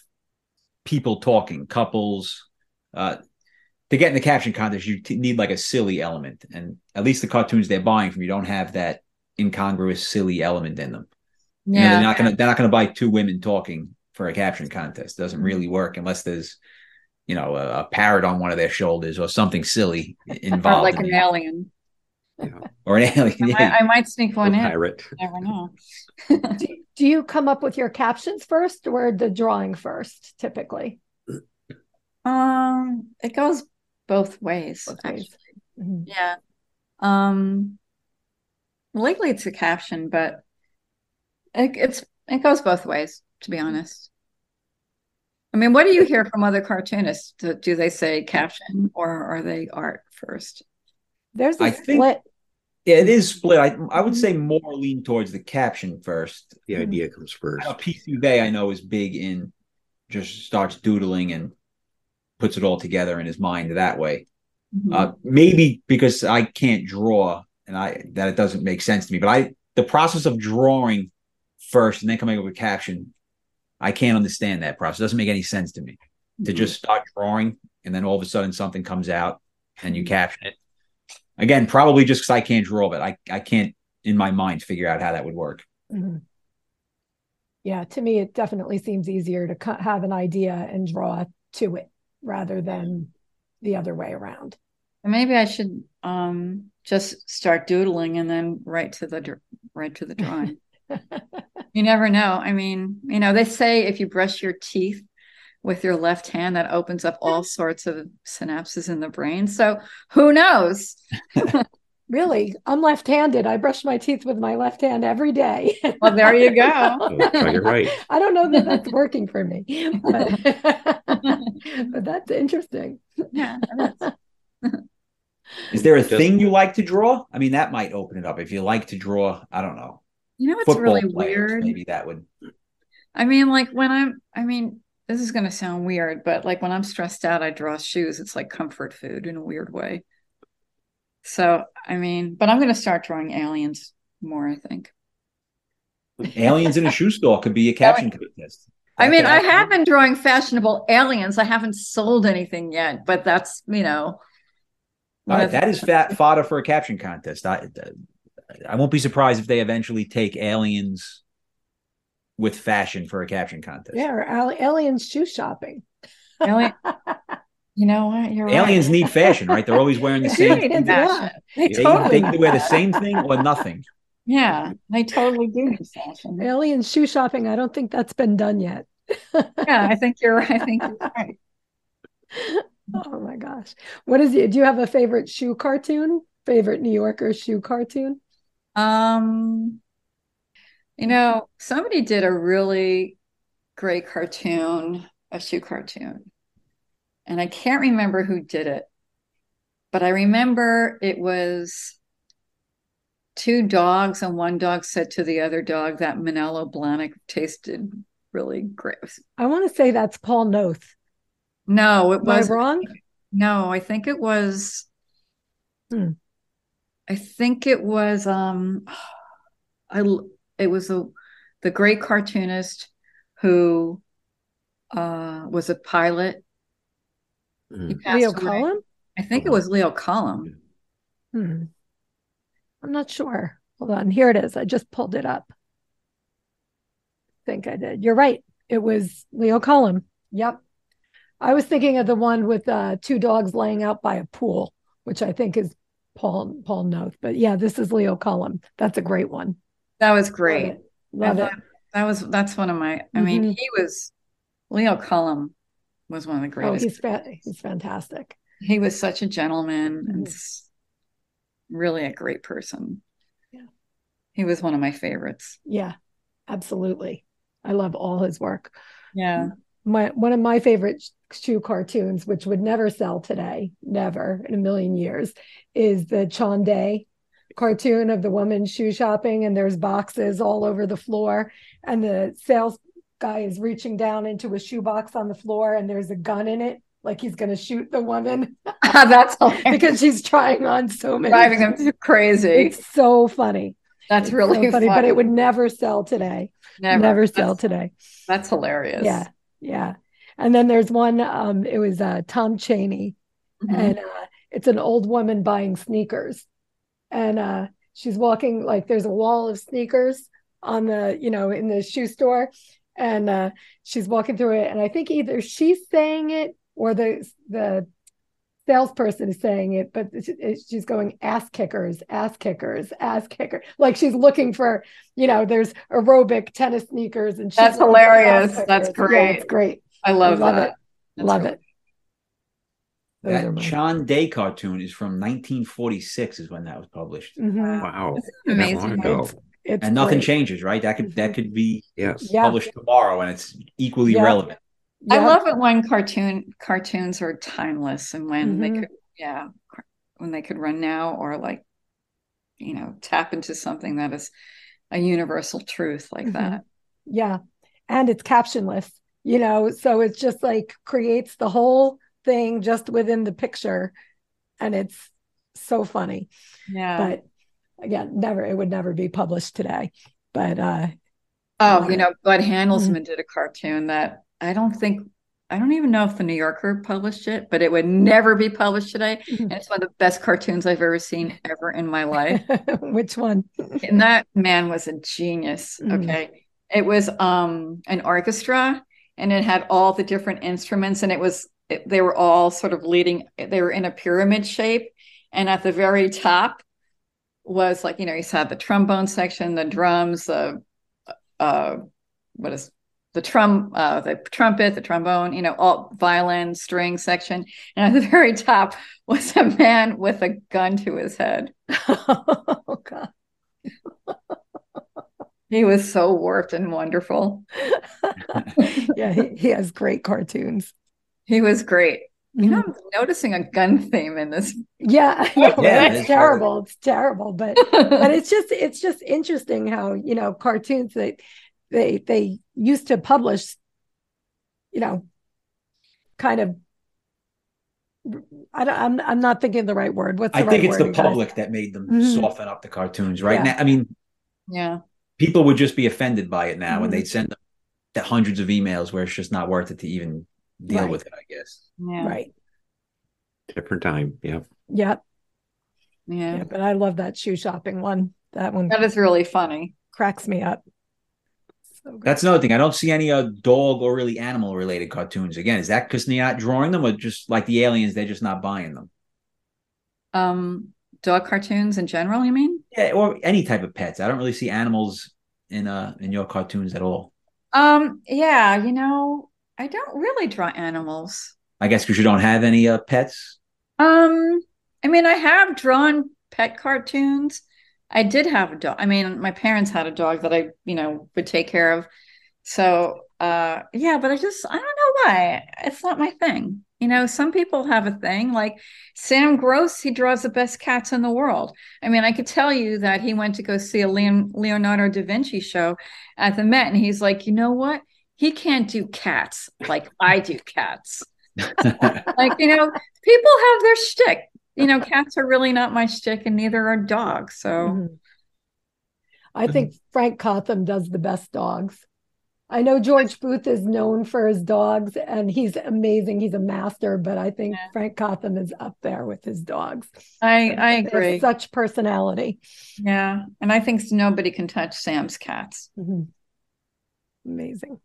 people talking, couples. Uh, to get in the caption contest, you t- need like a silly element. And at least the cartoons they're buying from you don't have that incongruous, silly element in them. Yeah. You know, they're not gonna they're not gonna buy two women talking for a caption contest. It doesn't really work unless there's, you know, a, a parrot on one of their shoulders or something silly involved. Or like in an it. alien. You know, or an alien. I, might, yeah. I might sneak one in. Pirate. I never know. do, do you come up with your captions first or the drawing first, typically? Um, it goes both ways, both actually. Ways. Mm-hmm. Yeah. Um, lately it's a caption, but it, it's it goes both ways, to be honest. I mean, what do you hear from other cartoonists? Do, do they say caption or are they art first? There's a I split. Think, yeah, it is split. I I would say more lean towards the caption first. The idea comes first. I know P C Bay, I know, is big in just starts doodling and puts it all together in his mind that way. Mm-hmm. Uh, maybe because I can't draw and I that it doesn't make sense to me. But I the process of drawing first and then coming up with a caption, I can't understand that process. It doesn't make any sense to me mm-hmm. to just start drawing and then all of a sudden something comes out and you caption it. Again, probably just because I can't draw, but I, I can't in my mind figure out how that would work. Mm-hmm. Yeah, to me, it definitely seems easier to co- have an idea and draw to it rather than the other way around. Maybe I should um, just start doodling and then right to the right to the drawing. You never know. I mean, you know, they say if you brush your teeth with your left hand, that opens up all sorts of synapses in the brain. So who knows? Really? I'm left-handed. I brush my teeth with my left hand every day. Well, there you go. Try it right. I don't know that that's working for me, but, but that's interesting. Yeah. Is there a thing you like to draw? I mean, that might open it up. If you like to draw, I don't know. You know what's football really players, weird? Maybe that would. I mean, like when I'm, I mean, this is going to sound weird, but like when I'm stressed out, I draw shoes. It's like comfort food in a weird way. So, I mean, but I'm going to start drawing aliens more, I think. Aliens in a shoe store could be a caption contest. I mean, I have been drawing fashionable aliens. I haven't sold anything yet, but that's, you know. All right, that is fat fodder for a caption contest. I, I won't be surprised if they eventually take aliens with fashion for a caption contest. Yeah, or al- aliens shoe shopping. Alien- you know what? You're aliens right. Need fashion, right? They're always wearing the same thing. Yeah. They, they, totally they wear the same thing or nothing. Yeah, they totally do need fashion. Alien shoe shopping, I don't think that's been done yet. Yeah, I think you're right. I think you're right. Oh my gosh. What is it? Do you have a favorite shoe cartoon? Favorite New Yorker shoe cartoon? Um... You know, somebody did a really great cartoon, a shoe cartoon, and I can't remember who did it, but I remember it was two dogs, and one dog said to the other dog that Manolo Blahnik tasted really great. I want to say that's Paul Noth. No, it was. Am I wrong? No, I think it was. Hmm. I think it was. Um, I. It was a, the great cartoonist who uh, was a pilot. Mm-hmm. Leo Cullum? I think oh. it was Leo Cullum. Hmm. I'm not sure. Hold on. Here it is. I just pulled it up. I think I did. You're right. It was Leo Cullum. Yep. I was thinking of the one with uh, two dogs laying out by a pool, which I think is Paul Paul Noth. But yeah, this is Leo Cullum. That's a great one. That was great. Love it. Love that, it. that was that's one of my. I mm-hmm. mean, he was Leo Cullum was one of the greatest. Oh, he's, fa- he's fantastic. He was such a gentleman mm-hmm. and really a great person. Yeah, he was one of my favorites. Yeah, absolutely. I love all his work. Yeah, my one of my favorite shoe cartoons, which would never sell today, never in a million years, is the Chon Day cartoon of the woman shoe shopping, and there's boxes all over the floor, and the sales guy is reaching down into a shoe box on the floor, and there's a gun in it, like he's going to shoot the woman. That's because she's trying on so many, driving them crazy. It's so funny. That's really so funny, funny, but it would never sell today. Never, never sell that's, today. That's hilarious. Yeah, yeah. And then there's one. Um, it was uh, Tom Chaney, mm-hmm. and uh, it's an old woman buying sneakers. And uh, she's walking, like there's a wall of sneakers on the, you know, in the shoe store, and uh, she's walking through it. And I think either she's saying it or the the salesperson is saying it, but she's going ass kickers, ass kickers, ass kicker. Like she's looking for, you know, there's aerobic tennis sneakers, and she's that's hilarious. That's great. Yeah, it's great. I love, I love that. It. Love really- it. That Chon Day cartoon is from nineteen forty-six is when that was published. Mm-hmm. Wow. That's amazing. It's, it's and nothing great. Changes, right? That could mm-hmm. that could be yes. published yeah. tomorrow and it's equally yeah. relevant. Yeah. I love it when cartoon cartoons are timeless and when mm-hmm. they could yeah, when they could run now or like, you know, tap into something that is a universal truth like mm-hmm. that. Yeah. And it's captionless, you know, so it's just like creates the whole thing just within the picture, and it's so funny. Yeah. But again, never it would never be published today. But uh oh, you know, Bud Handelsman mm-hmm. did a cartoon that I don't think I don't even know if the New Yorker published it, but it would never be published today. Mm-hmm. And it's one of the best cartoons I've ever seen ever in my life. Which one? And that man was a genius. Mm-hmm. Okay. It was um an orchestra, and it had all the different instruments, and it was It, they were all sort of leading, they were in a pyramid shape. And at the very top was like, you know, you saw the trombone section, the drums, the, uh, what is the trum, uh, the trumpet, the trombone, you know, all violin, string section. And at the very top was a man with a gun to his head. Oh, God. He was so warped and wonderful. Yeah, he, he has great cartoons. He was great. You know, I'm noticing a gun theme in this. Yeah, no, yeah that's terrible. It's terrible, but but it's just it's just interesting how, you know, cartoons that they they used to publish, you know, kind of. I don't, I'm I'm not thinking the right word. What's the I right think it's word the public that made them mm-hmm. soften up the cartoons, right? Yeah. Now, I mean, yeah, people would just be offended by it now, mm-hmm. and they'd send them the hundreds of emails where it's just not worth it to even. Deal right. with it, I guess. Yeah. Right. Different time. Yeah. Yeah. Yeah. But I love that shoe shopping one. That one. That is really funny. Cracks me up. So good. That's another thing. I don't see any uh, dog or really animal related cartoons. Again, is that because they're not drawing them, or just like the aliens, they're just not buying them? Um, dog cartoons in general, you mean? Yeah, or any type of pets. I don't really see animals in uh in your cartoons at all. Um. Yeah. You know. I don't really draw animals. I guess because you don't have any uh, pets? Um, I mean, I have drawn pet cartoons. I did have a dog. I mean, my parents had a dog that I, you know, would take care of. So, uh, yeah, but I just, I don't know why. It's not my thing. You know, some people have a thing. Like Sam Gross, he draws the best cats in the world. I mean, I could tell you that he went to go see a Leon- Leonardo da Vinci show at the Met. And he's like, you know what? He can't do cats like I do cats. Like, you know, people have their shtick. You know, cats are really not my shtick, and neither are dogs. So mm-hmm. I think Frank Cotham does the best dogs. I know George Booth is known for his dogs, and he's amazing. He's a master, but I think yeah. Frank Cotham is up there with his dogs. I, I agree. Such personality. Yeah. And I think nobody can touch Sam's cats. Mm-hmm. Amazing.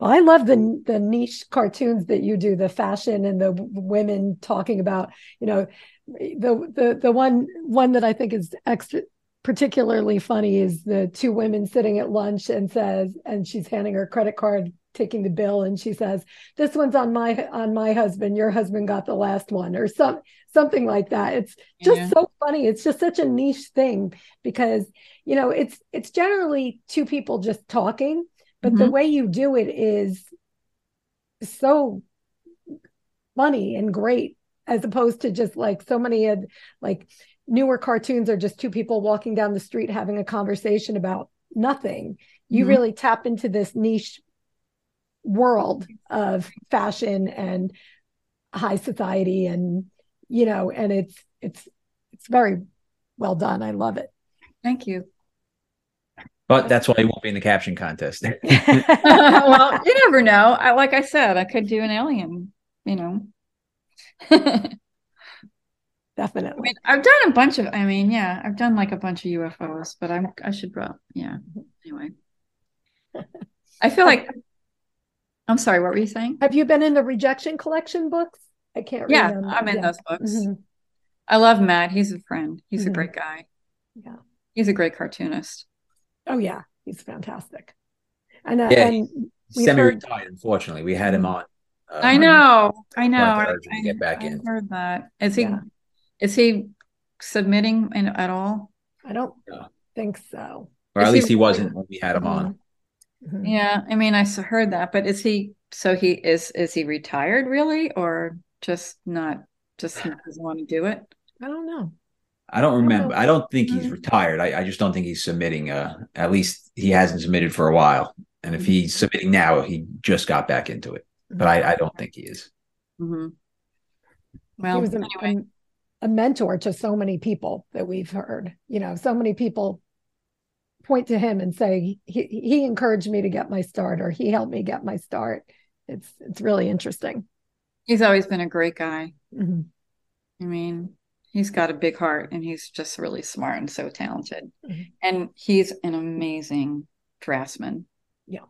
Well, I love the the niche cartoons that you do, the fashion and the women talking about, you know, the the the one one that I think is extra particularly funny is the two women sitting at lunch and says, and she's handing her credit card, taking the bill, and she says, "This one's on my on my husband. Your husband got the last one," or some something like that. It's just yeah. so funny. It's just such a niche thing because, you know, it's it's generally two people just talking. But mm-hmm. the way you do it is so funny and great, as opposed to just like so many of, like newer cartoons are just two people walking down the street having a conversation about nothing. You mm-hmm. really tap into this niche world of fashion and high society, and you know, and it's it's it's very well done. I love it. Thank you. But that's why you won't be in the caption contest. Well, you never know. I, like I said, I could do an alien, you know. Definitely. I mean, I've done a bunch of, I mean, yeah, I've done like a bunch of U F Os, but I'm, I should, yeah. I feel like, I'm sorry, what were you saying? Have you been in the rejection collection books? I can't yeah, remember. Yeah, I'm in yeah. those books. Mm-hmm. I love Matt. He's a friend. He's mm-hmm. a great guy. Yeah. He's a great cartoonist. Oh, yeah. He's fantastic. And, uh, yeah, and he's semi-retired, heard... unfortunately. We had him on. Uh, I know. I know. I, I, get back I in. heard that. Is he, yeah. is he submitting in, at all? I don't yeah. think so. Or is at least he, he wasn't when we had him on. Mm-hmm. Yeah. I mean, I heard that, but is he, so he is, is he retired really, or just not, just not doesn't want to do it? I don't know. I don't remember. I don't think he's retired. I, I just don't think he's submitting. Uh, at least he hasn't submitted for a while. And if he's submitting now, he just got back into it. But I, I don't think he is. Mm-hmm. Well, he was a, anyway. a mentor to so many people that we've heard. You know, so many people point to him and say, he, he encouraged me to get my start, or he helped me get my start. It's, it's really interesting. He's always been a great guy. Mm-hmm. I mean... he's got a big heart, and he's just really smart and so talented. Mm-hmm. And he's an amazing draftsman. Yeah.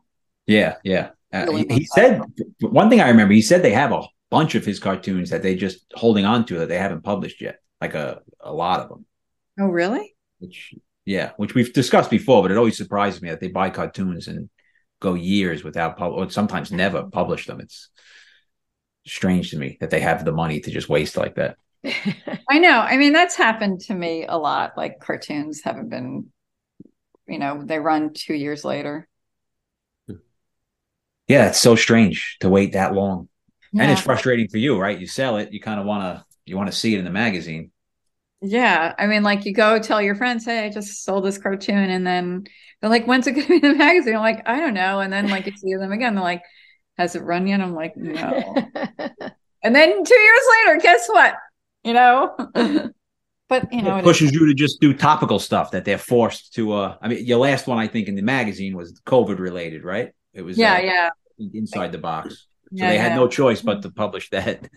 Yeah. Yeah. Uh, really he he said one thing I remember, he said they have a bunch of his cartoons that they just holding on to that they haven't published yet. Like a, a lot of them. Oh, really? Which, yeah. Which we've discussed before, but it always surprises me that they buy cartoons and go years without pub- or sometimes never publish them. It's strange to me that they have the money to just waste like that. I know. I mean, that's happened to me a lot. Like cartoons haven't been, you know, they run two years later. Yeah, it's so strange to wait that long. Yeah. And it's frustrating for you, right? You sell it, you kind of want to, you want to see it in the magazine. Yeah. I mean, like you go tell your friends, hey, I just sold this cartoon. And then they're like, when's it going to be in the magazine? I'm like, I don't know. And then like you see them again, they're like, has it run yet? I'm like, no. And then two years later, guess what? You know, but you know, it pushes you to just do topical stuff that they're forced to. Uh, I mean, your last one, I think, in the magazine was COVID related, right? It was, yeah, uh, yeah, inside the box. So yeah, they had yeah. no choice but to publish that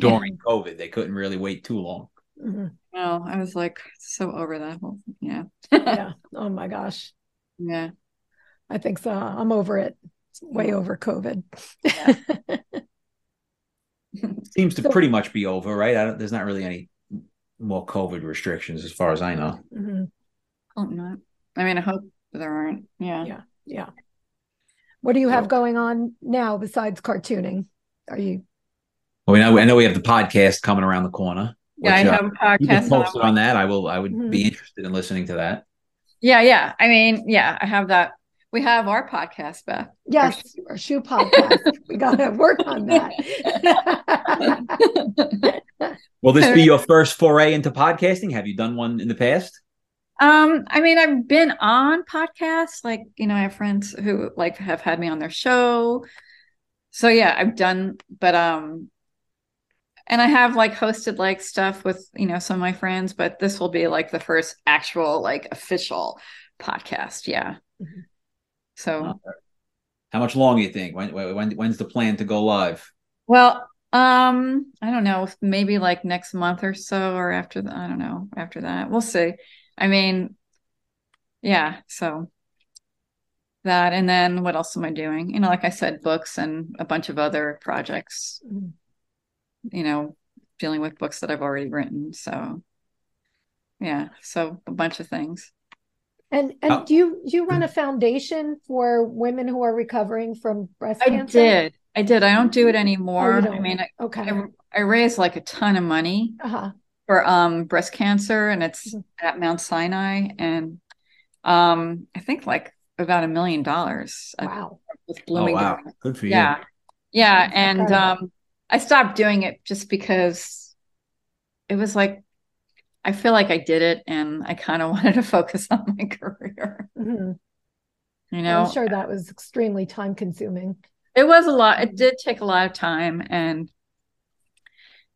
during COVID. They couldn't really wait too long. Mm-hmm. No, I was like so over that whole thing. Yeah. yeah. Oh my gosh. Yeah. I think so. I'm over it. It's way over COVID. Yeah. Seems to so, pretty much be over, right? I don't, there's not really any more COVID restrictions, as far as I know. Mm-hmm. I hope not. I mean, I hope there aren't. Yeah, yeah, yeah. What do you so, have going on now besides cartooning? Are you? Well, I know, I know we have the podcast coming around the corner. Yeah, which, I have uh, a podcast posted on that. I will. I would mm-hmm. be interested in listening to that. Yeah, yeah. I mean, yeah, I have that. We have our podcast, Beth. Yes, our, our shoe podcast. We got to work on that. Will this be your first foray into podcasting? Have you done one in the past? Um, I mean, I've been on podcasts. Like, you know, I have friends who like have had me on their show. So yeah, I've done, but, um, and I have like hosted like stuff with, you know, some of my friends, but this will be like the first actual like official podcast. Yeah. Mm-hmm. So how much longer do you think? When, when, when's the plan to go live? Well, um, I don't know, maybe like next month or so, or after the, I don't know, after that, we'll see. I mean, yeah. So that, and then what else am I doing? You know, like I said, books and a bunch of other projects, you know, dealing with books that I've already written. So yeah. So a bunch of things. And and oh. do you do you run a foundation for women who are recovering from breast I cancer? I did. I did. I don't do it anymore. Oh, I mean, I, okay. I, I raised like a ton of money uh-huh. for um breast cancer, and it's mm-hmm. at Mount Sinai, and um I think like about a million dollars. Wow. With blooming oh, wow. Down. Good for yeah. you. Yeah. Yeah. And okay. um I stopped doing it just because it was like, I feel like I did it, and I kind of wanted to focus on my career. Mm-hmm. You know, I'm sure that was extremely time consuming. It was a lot. It did take a lot of time. And,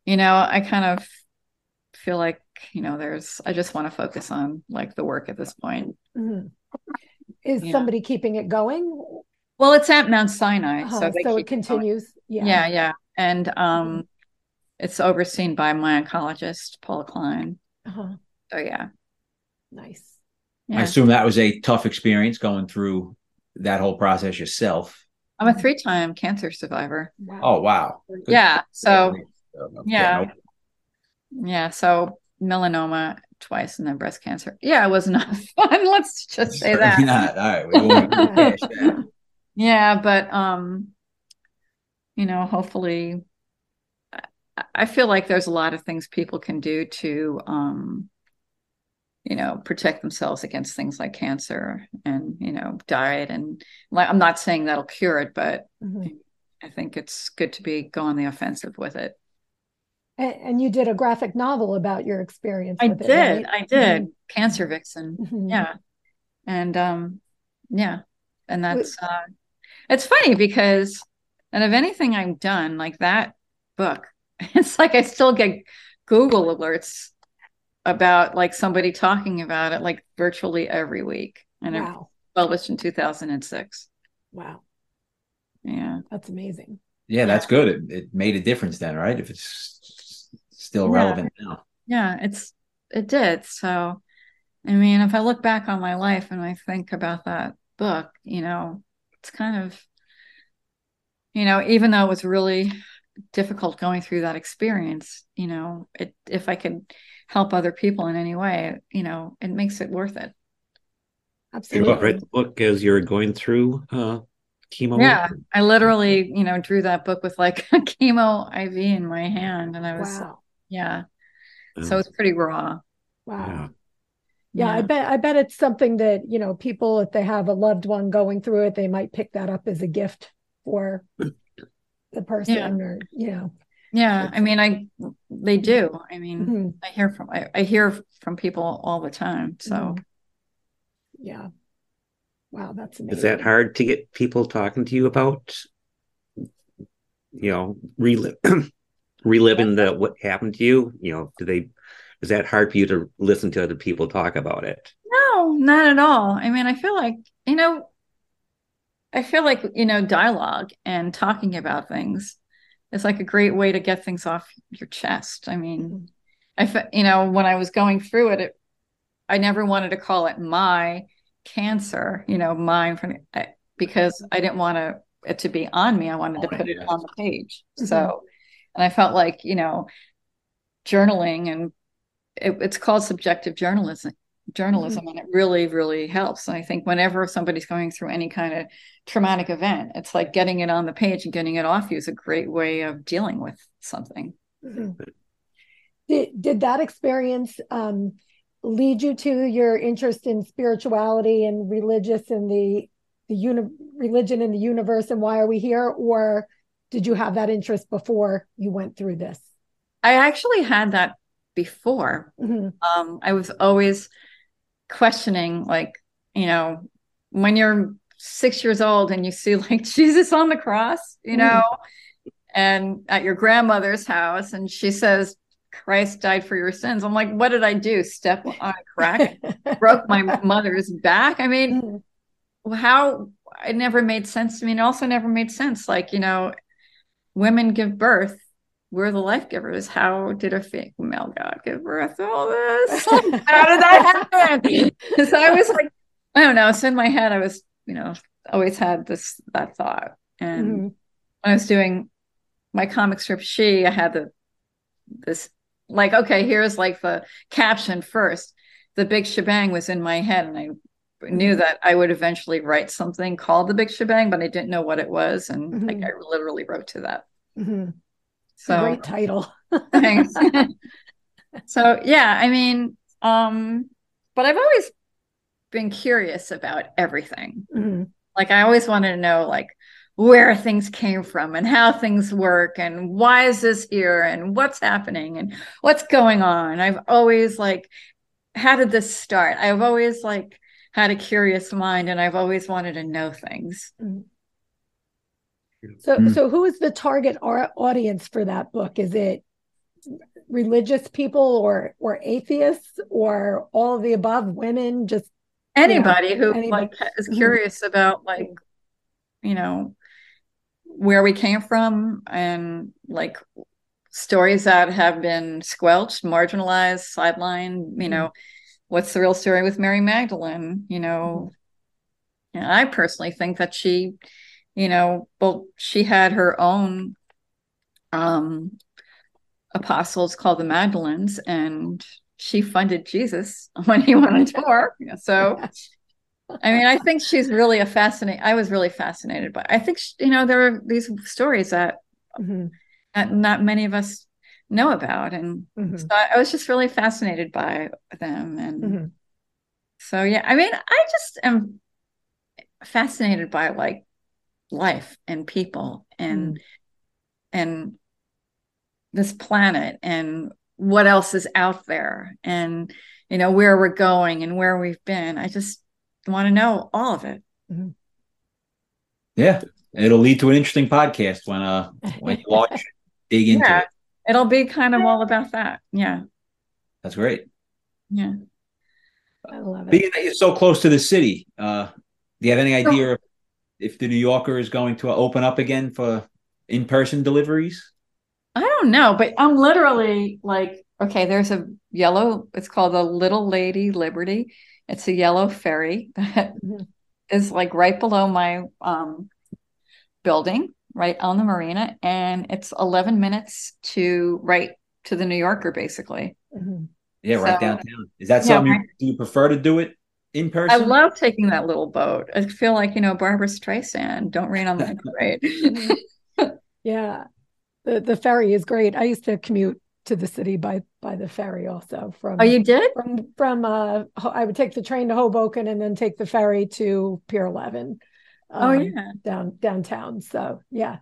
you know, I kind of feel like, you know, there's, I just want to focus on like the work at this point. Mm-hmm. Is you somebody know. keeping it going? Well, it's at Mount Sinai. Uh-huh. So, so it continues. Going. Yeah. Yeah. Yeah. And um, mm-hmm. it's overseen by my oncologist, Paul Klein. Uh-huh. Oh yeah. Nice. Yeah. I assume that was a tough experience going through that whole process yourself? I'm a three-time cancer survivor. Wow. Oh, wow. Good. Yeah. So, yeah. Yeah. So melanoma twice and then breast cancer. Yeah, it was not fun. Let's just say that. Not. All right. We won't finish that. Yeah. But, um, you know, hopefully, I feel like there's a lot of things people can do to, um, you know, protect themselves against things like cancer and, you know, diet. And I'm not saying that'll cure it, but mm-hmm. I think it's good to be go on the offensive with it. And, and you did a graphic novel about your experience. I with did. It, right? I did. Mm-hmm. Cancer Vixen. Mm-hmm. Yeah. And um, yeah. And that's, uh, it's funny because, and of anything I've done like that book, it's like, I still get Google alerts about like somebody talking about it, like virtually every week. And wow. It was published in two thousand six. Wow. Yeah. That's amazing. Yeah. That's good. It, it made a difference then, right? If it's still yeah. relevant now. Yeah, it's, it did. So, I mean, if I look back on my life and I think about that book, you know, it's kind of, you know, even though it was really difficult going through that experience, you know, it, if I could help other people in any way, you know, it makes it worth it. Absolutely. You're about to write the book as you're going through uh, chemo. Yeah, I literally, you know, drew that book with like a chemo I V in my hand, and I was, wow. yeah. Um, so it's pretty raw. Wow. Yeah. Yeah, yeah, I bet. I bet it's something that, you know, people, if they have a loved one going through it, they might pick that up as a gift for the person, yeah. or you know. Yeah, I mean, I they do. I mean, mm-hmm. I hear from I, I hear from people all the time. So, mm-hmm. yeah, wow, that's amazing. Is that hard to get people talking to you about, you know, relive, reliving yeah. the what happened to you? You know, do they? Is that hard for you to listen to other people talk about it? No, not at all. I mean, I feel like you know, I feel like you know, dialogue and talking about things. It's like a great way to get things off your chest. I mean, I, fe- you know, when I was going through it, it, I never wanted to call it my cancer, you know, mine, because I didn't want to, it to be on me. I wanted to put it on the page. Mm-hmm. So, and I felt like, you know, journaling and it, it's called subjective journalism, journalism. Mm-hmm. And it really, really helps. And I think whenever somebody's going through any kind of traumatic event, it's like getting it on the page and getting it off you is a great way of dealing with something. Mm-hmm. Did, did that experience um, lead you to your interest in spirituality and religious and the, the uni- religion and the universe and why are we here? Or did you have that interest before you went through this? I actually had that before. Mm-hmm. Um, I was always questioning, like, you know, when you're six years old and you see like Jesus on the cross, you know, mm. and at your grandmother's house, and she says, Christ died for your sins. I'm like, what did I do? Step on a crack, broke my mother's back. I mean, mm. how it never made sense to me. And also never made sense. Like, you know, women give birth. We're the life givers. How did a fake male God give birth to all this? How did that happen? So I was like, I don't know. So in my head, I was, you know, always had this, that thought. And mm-hmm. when I was doing my comic strip, she, I had the, this like, okay, here's like the caption first. The big shebang was in my head. And I knew that I would eventually write something called the big shebang, but I didn't know what it was. And mm-hmm. like, I literally wrote to that. Mm-hmm. So great title. Thanks. So yeah, I mean, um, but I've always been curious about everything. Mm-hmm. Like I always wanted to know like where things came from and how things work and why is this here and what's happening and what's going on. I've always like, how did this start? I've always like had a curious mind and I've always wanted to know things. Mm-hmm. So, mm-hmm. so who is the target audience for that book? Is it religious people or or atheists or all of the above? Women, just anybody you know, who anybody. like is curious mm-hmm. about like you know where we came from and like stories that have been squelched, marginalized, sidelined. You know, mm-hmm. what's the real story with Mary Magdalene? You know, And I personally think that she, you know, well, she had her own um, apostles called the Magdalens, and she funded Jesus when he went on tour. So, I mean, I think she's really a fascinating, I was really fascinated by, I think, she, you know, there are these stories that, mm-hmm. that not many of us know about. And mm-hmm. so I, I was just really fascinated by them. And mm-hmm. so, yeah, I mean, I just am fascinated by like life and people and, mm. and this planet and what else is out there and, you know, where we're going and where we've been. I just want to know all of it. Mm-hmm. Yeah. It'll lead to an interesting podcast when, uh, when you watch, dig into yeah. it. It'll be kind of all about that. Yeah. That's great. Yeah. I love it. Being that you're so close to the city, uh, do you have any idea oh. if, if the New Yorker is going to open up again for in-person deliveries? I don't know, but I'm literally like, okay, there's a yellow, it's called the Little Lady Liberty. It's a yellow ferry that mm-hmm. is like right below my um, building, right on the marina, and it's eleven minutes to right to the New Yorker, basically. Mm-hmm. Yeah, right so, downtown. Is that yeah, something you, right. do you prefer to do it in person? I love taking that little boat. I feel like, you know, Barbara Streisand, Don't Rain on My Parade. Yeah, the the ferry is great. I used to commute to the city by by the ferry also. From oh, you did? From from uh, I would take the train to Hoboken and then take the ferry to Pier eleven. Um, oh yeah, down downtown. So yeah,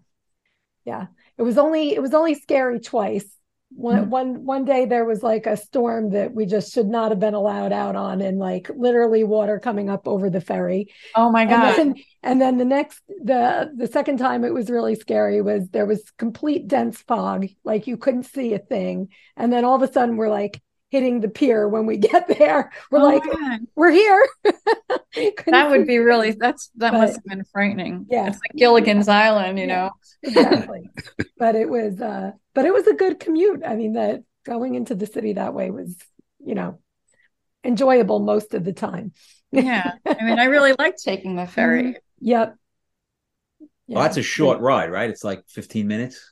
yeah. It was only it was only scary twice. One mm-hmm. one one day there was like a storm that we just should not have been allowed out on, and like literally water coming up over the ferry. Oh my god! And then, and then the next the the second time it was really scary was there was complete dense fog, like you couldn't see a thing, and then all of a sudden we're like hitting the pier when we get there. We're oh like, we're here. That would be really, that's, that but, must have been frightening. Yeah. It's like Gilligan's yeah. Island, you yeah. know? Exactly. But it was, uh, but it was a good commute. I mean, that going into the city that way was, you know, enjoyable most of the time. Yeah. I mean, I really like taking the ferry. Mm-hmm. Yep. Yeah. Well, that's a short ride, right? It's like fifteen minutes.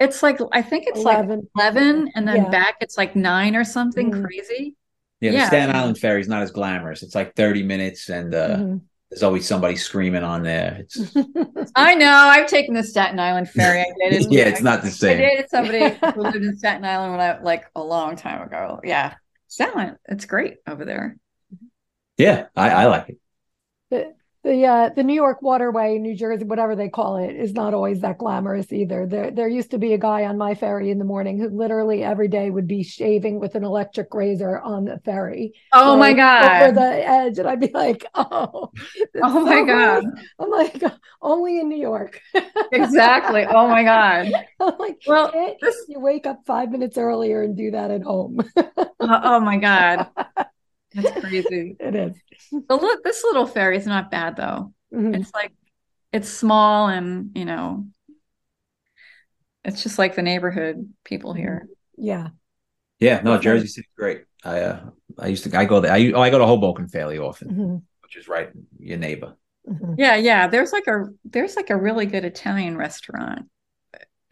It's like, I think it's eleven. Like eleven and then yeah. back it's like nine or something mm-hmm. crazy. Yeah, the yeah. Staten Island ferry is not as glamorous. It's like thirty minutes and uh, mm-hmm. there's always somebody screaming on there. It's... I know. I've taken the Staten Island ferry. I dated. yeah, it's I, not the same. I dated somebody who lived in Staten Island when I, like a long time ago. Yeah. Staten Island, it's great over there. Yeah, I, I like it. The- The uh, the New York Waterway, New Jersey, whatever they call it, is not always that glamorous either. There there used to be a guy on my ferry in the morning who literally every day would be shaving with an electric razor on the ferry. Oh like, my god! Over the edge, and I'd be like, oh, oh my so god! Weird. I'm like, only in New York. Exactly. Oh my god! I'm like, well, can't this... you wake up five minutes earlier and do that at home. uh, oh my god. That's crazy. It is. But look, this little ferry is not bad though. Mm-hmm. It's like, it's small and, you know, it's just like the neighborhood people here. Yeah. Yeah. No, Jersey City's great. I, uh, I used to, I go there. I, oh, I go to Hoboken fairly often, mm-hmm. which is right. Your neighbor. Mm-hmm. Yeah. Yeah. There's like a, there's like a really good Italian restaurant.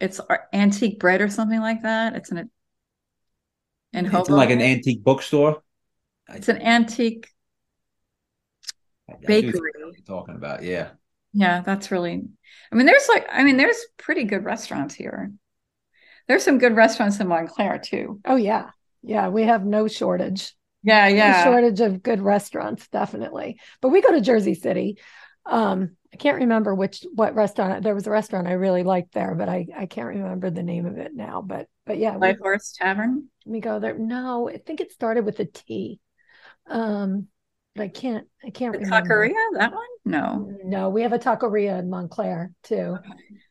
It's antique bread or something like that. It's in a, in Hoboken. It's in like an antique bookstore. It's an antique bakery. You're talking about, yeah, yeah. That's really. I mean, there's like, I mean, there's pretty good restaurants here. There's some good restaurants in Montclair too. Oh yeah, yeah. We have no shortage. Yeah, yeah. No shortage of good restaurants, definitely. But we go to Jersey City. Um, I can't remember which what restaurant. There was a restaurant I really liked there, but I I can't remember the name of it now. But but yeah, Light we, Horse Tavern. We go there. No, I think it started with a T. Um, but I can't, I can't the remember. Taqueria, that one? No. No, we have a taqueria in Montclair too.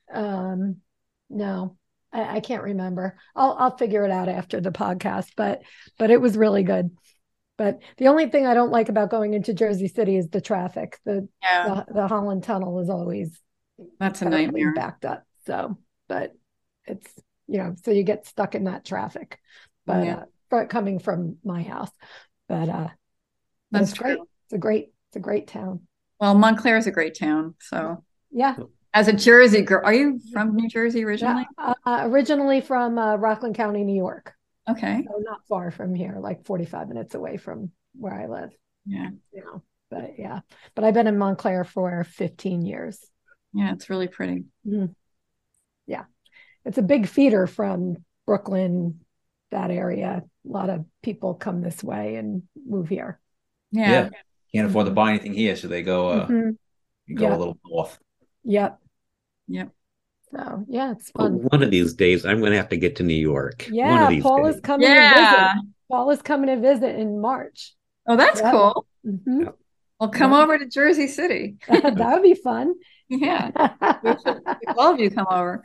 Okay. Um, no, I, I can't remember. I'll, I'll figure it out after the podcast, but, but it was really good. But the only thing I don't like about going into Jersey City is the traffic. The, yeah. the, the Holland Tunnel is always that's a nightmare backed up. So, but it's, you know, so you get stuck in that traffic, but, yeah. uh, coming from my house, but, uh, that's great. It's a great, it's a great town. Well, Montclair is a great town. So yeah. As a Jersey girl, are you from New Jersey originally? Yeah, uh, originally from uh, Rockland County, New York. Okay. So not far from here, like forty-five minutes away from where I live. Yeah. You know, but yeah, but I've been in Montclair for fifteen years. Yeah. It's really pretty. Mm-hmm. Yeah. It's a big feeder from Brooklyn, that area. A lot of people come this way and move here. Yeah. yeah. Can't afford to buy anything here. So they go, uh, mm-hmm. go yep. a little north. Yep. Yep. So yeah, it's fun. Well, one of these days, I'm going to have to get to New York. Yeah. One of these Paul days. is coming yeah. to visit. Paul is coming to visit in March. Oh, that's yep. cool. Mm-hmm. Yep. Well, come yeah. over to Jersey City. That would be fun. Yeah. All of you come over.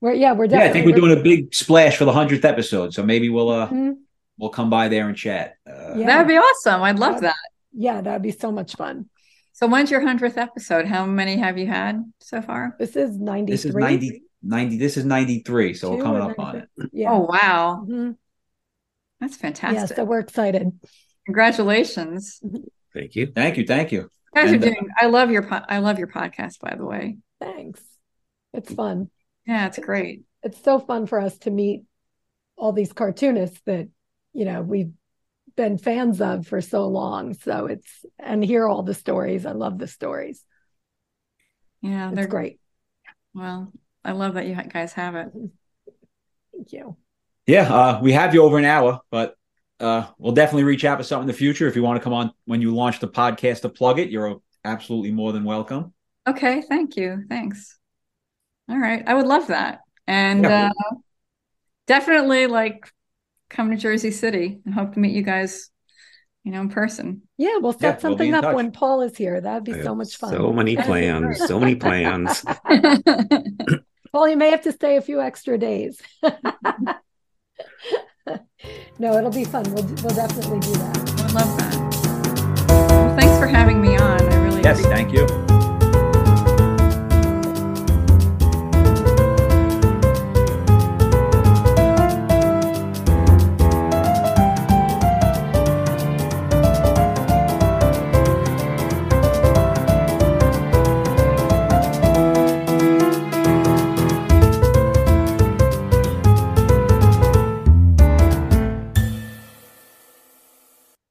We're, yeah, we're definitely. Yeah, I think we're doing a big splash for the hundredth episode, so maybe we'll uh, mm-hmm. we'll come by there and chat. Uh, yeah. That'd be awesome. I'd love that. Yeah, that'd be so much fun. So, when's your hundredth episode? How many have you had so far? This is ninety-three. This is ninety. ninety this is ninety-three. So Two we're coming up on it. Yeah. Oh wow, mm-hmm. that's fantastic. Yeah, so we're excited. Congratulations. Thank you. Thank you. Thank you. You guys and, are doing. Uh, I love your. Po- I love your podcast. By the way. Thanks. It's fun. Yeah, it's great. It's so fun for us to meet all these cartoonists that, you know, we've been fans of for so long. So it's, and hear all the stories. I love the stories. Yeah, they're it's great. Well, I love that you guys have it. Thank you. Yeah, uh, we have you over an hour, but uh, we'll definitely reach out for something in the future. If you want to come on when you launch the podcast to plug it, you're absolutely more than welcome. Okay, thank you. Thanks. All right. I would love that. And yeah. uh, definitely like come to Jersey City and hope to meet you guys, you know, in person. Yeah. We'll set yeah, something we'll up touch. when Paul is here. That'd be I so much fun. So many plans, so many plans. Paul, you may have to stay a few extra days. No, it'll be fun. We'll, we'll definitely do that. I love that. Well, thanks for having me on. I really Yes, appreciate- thank you.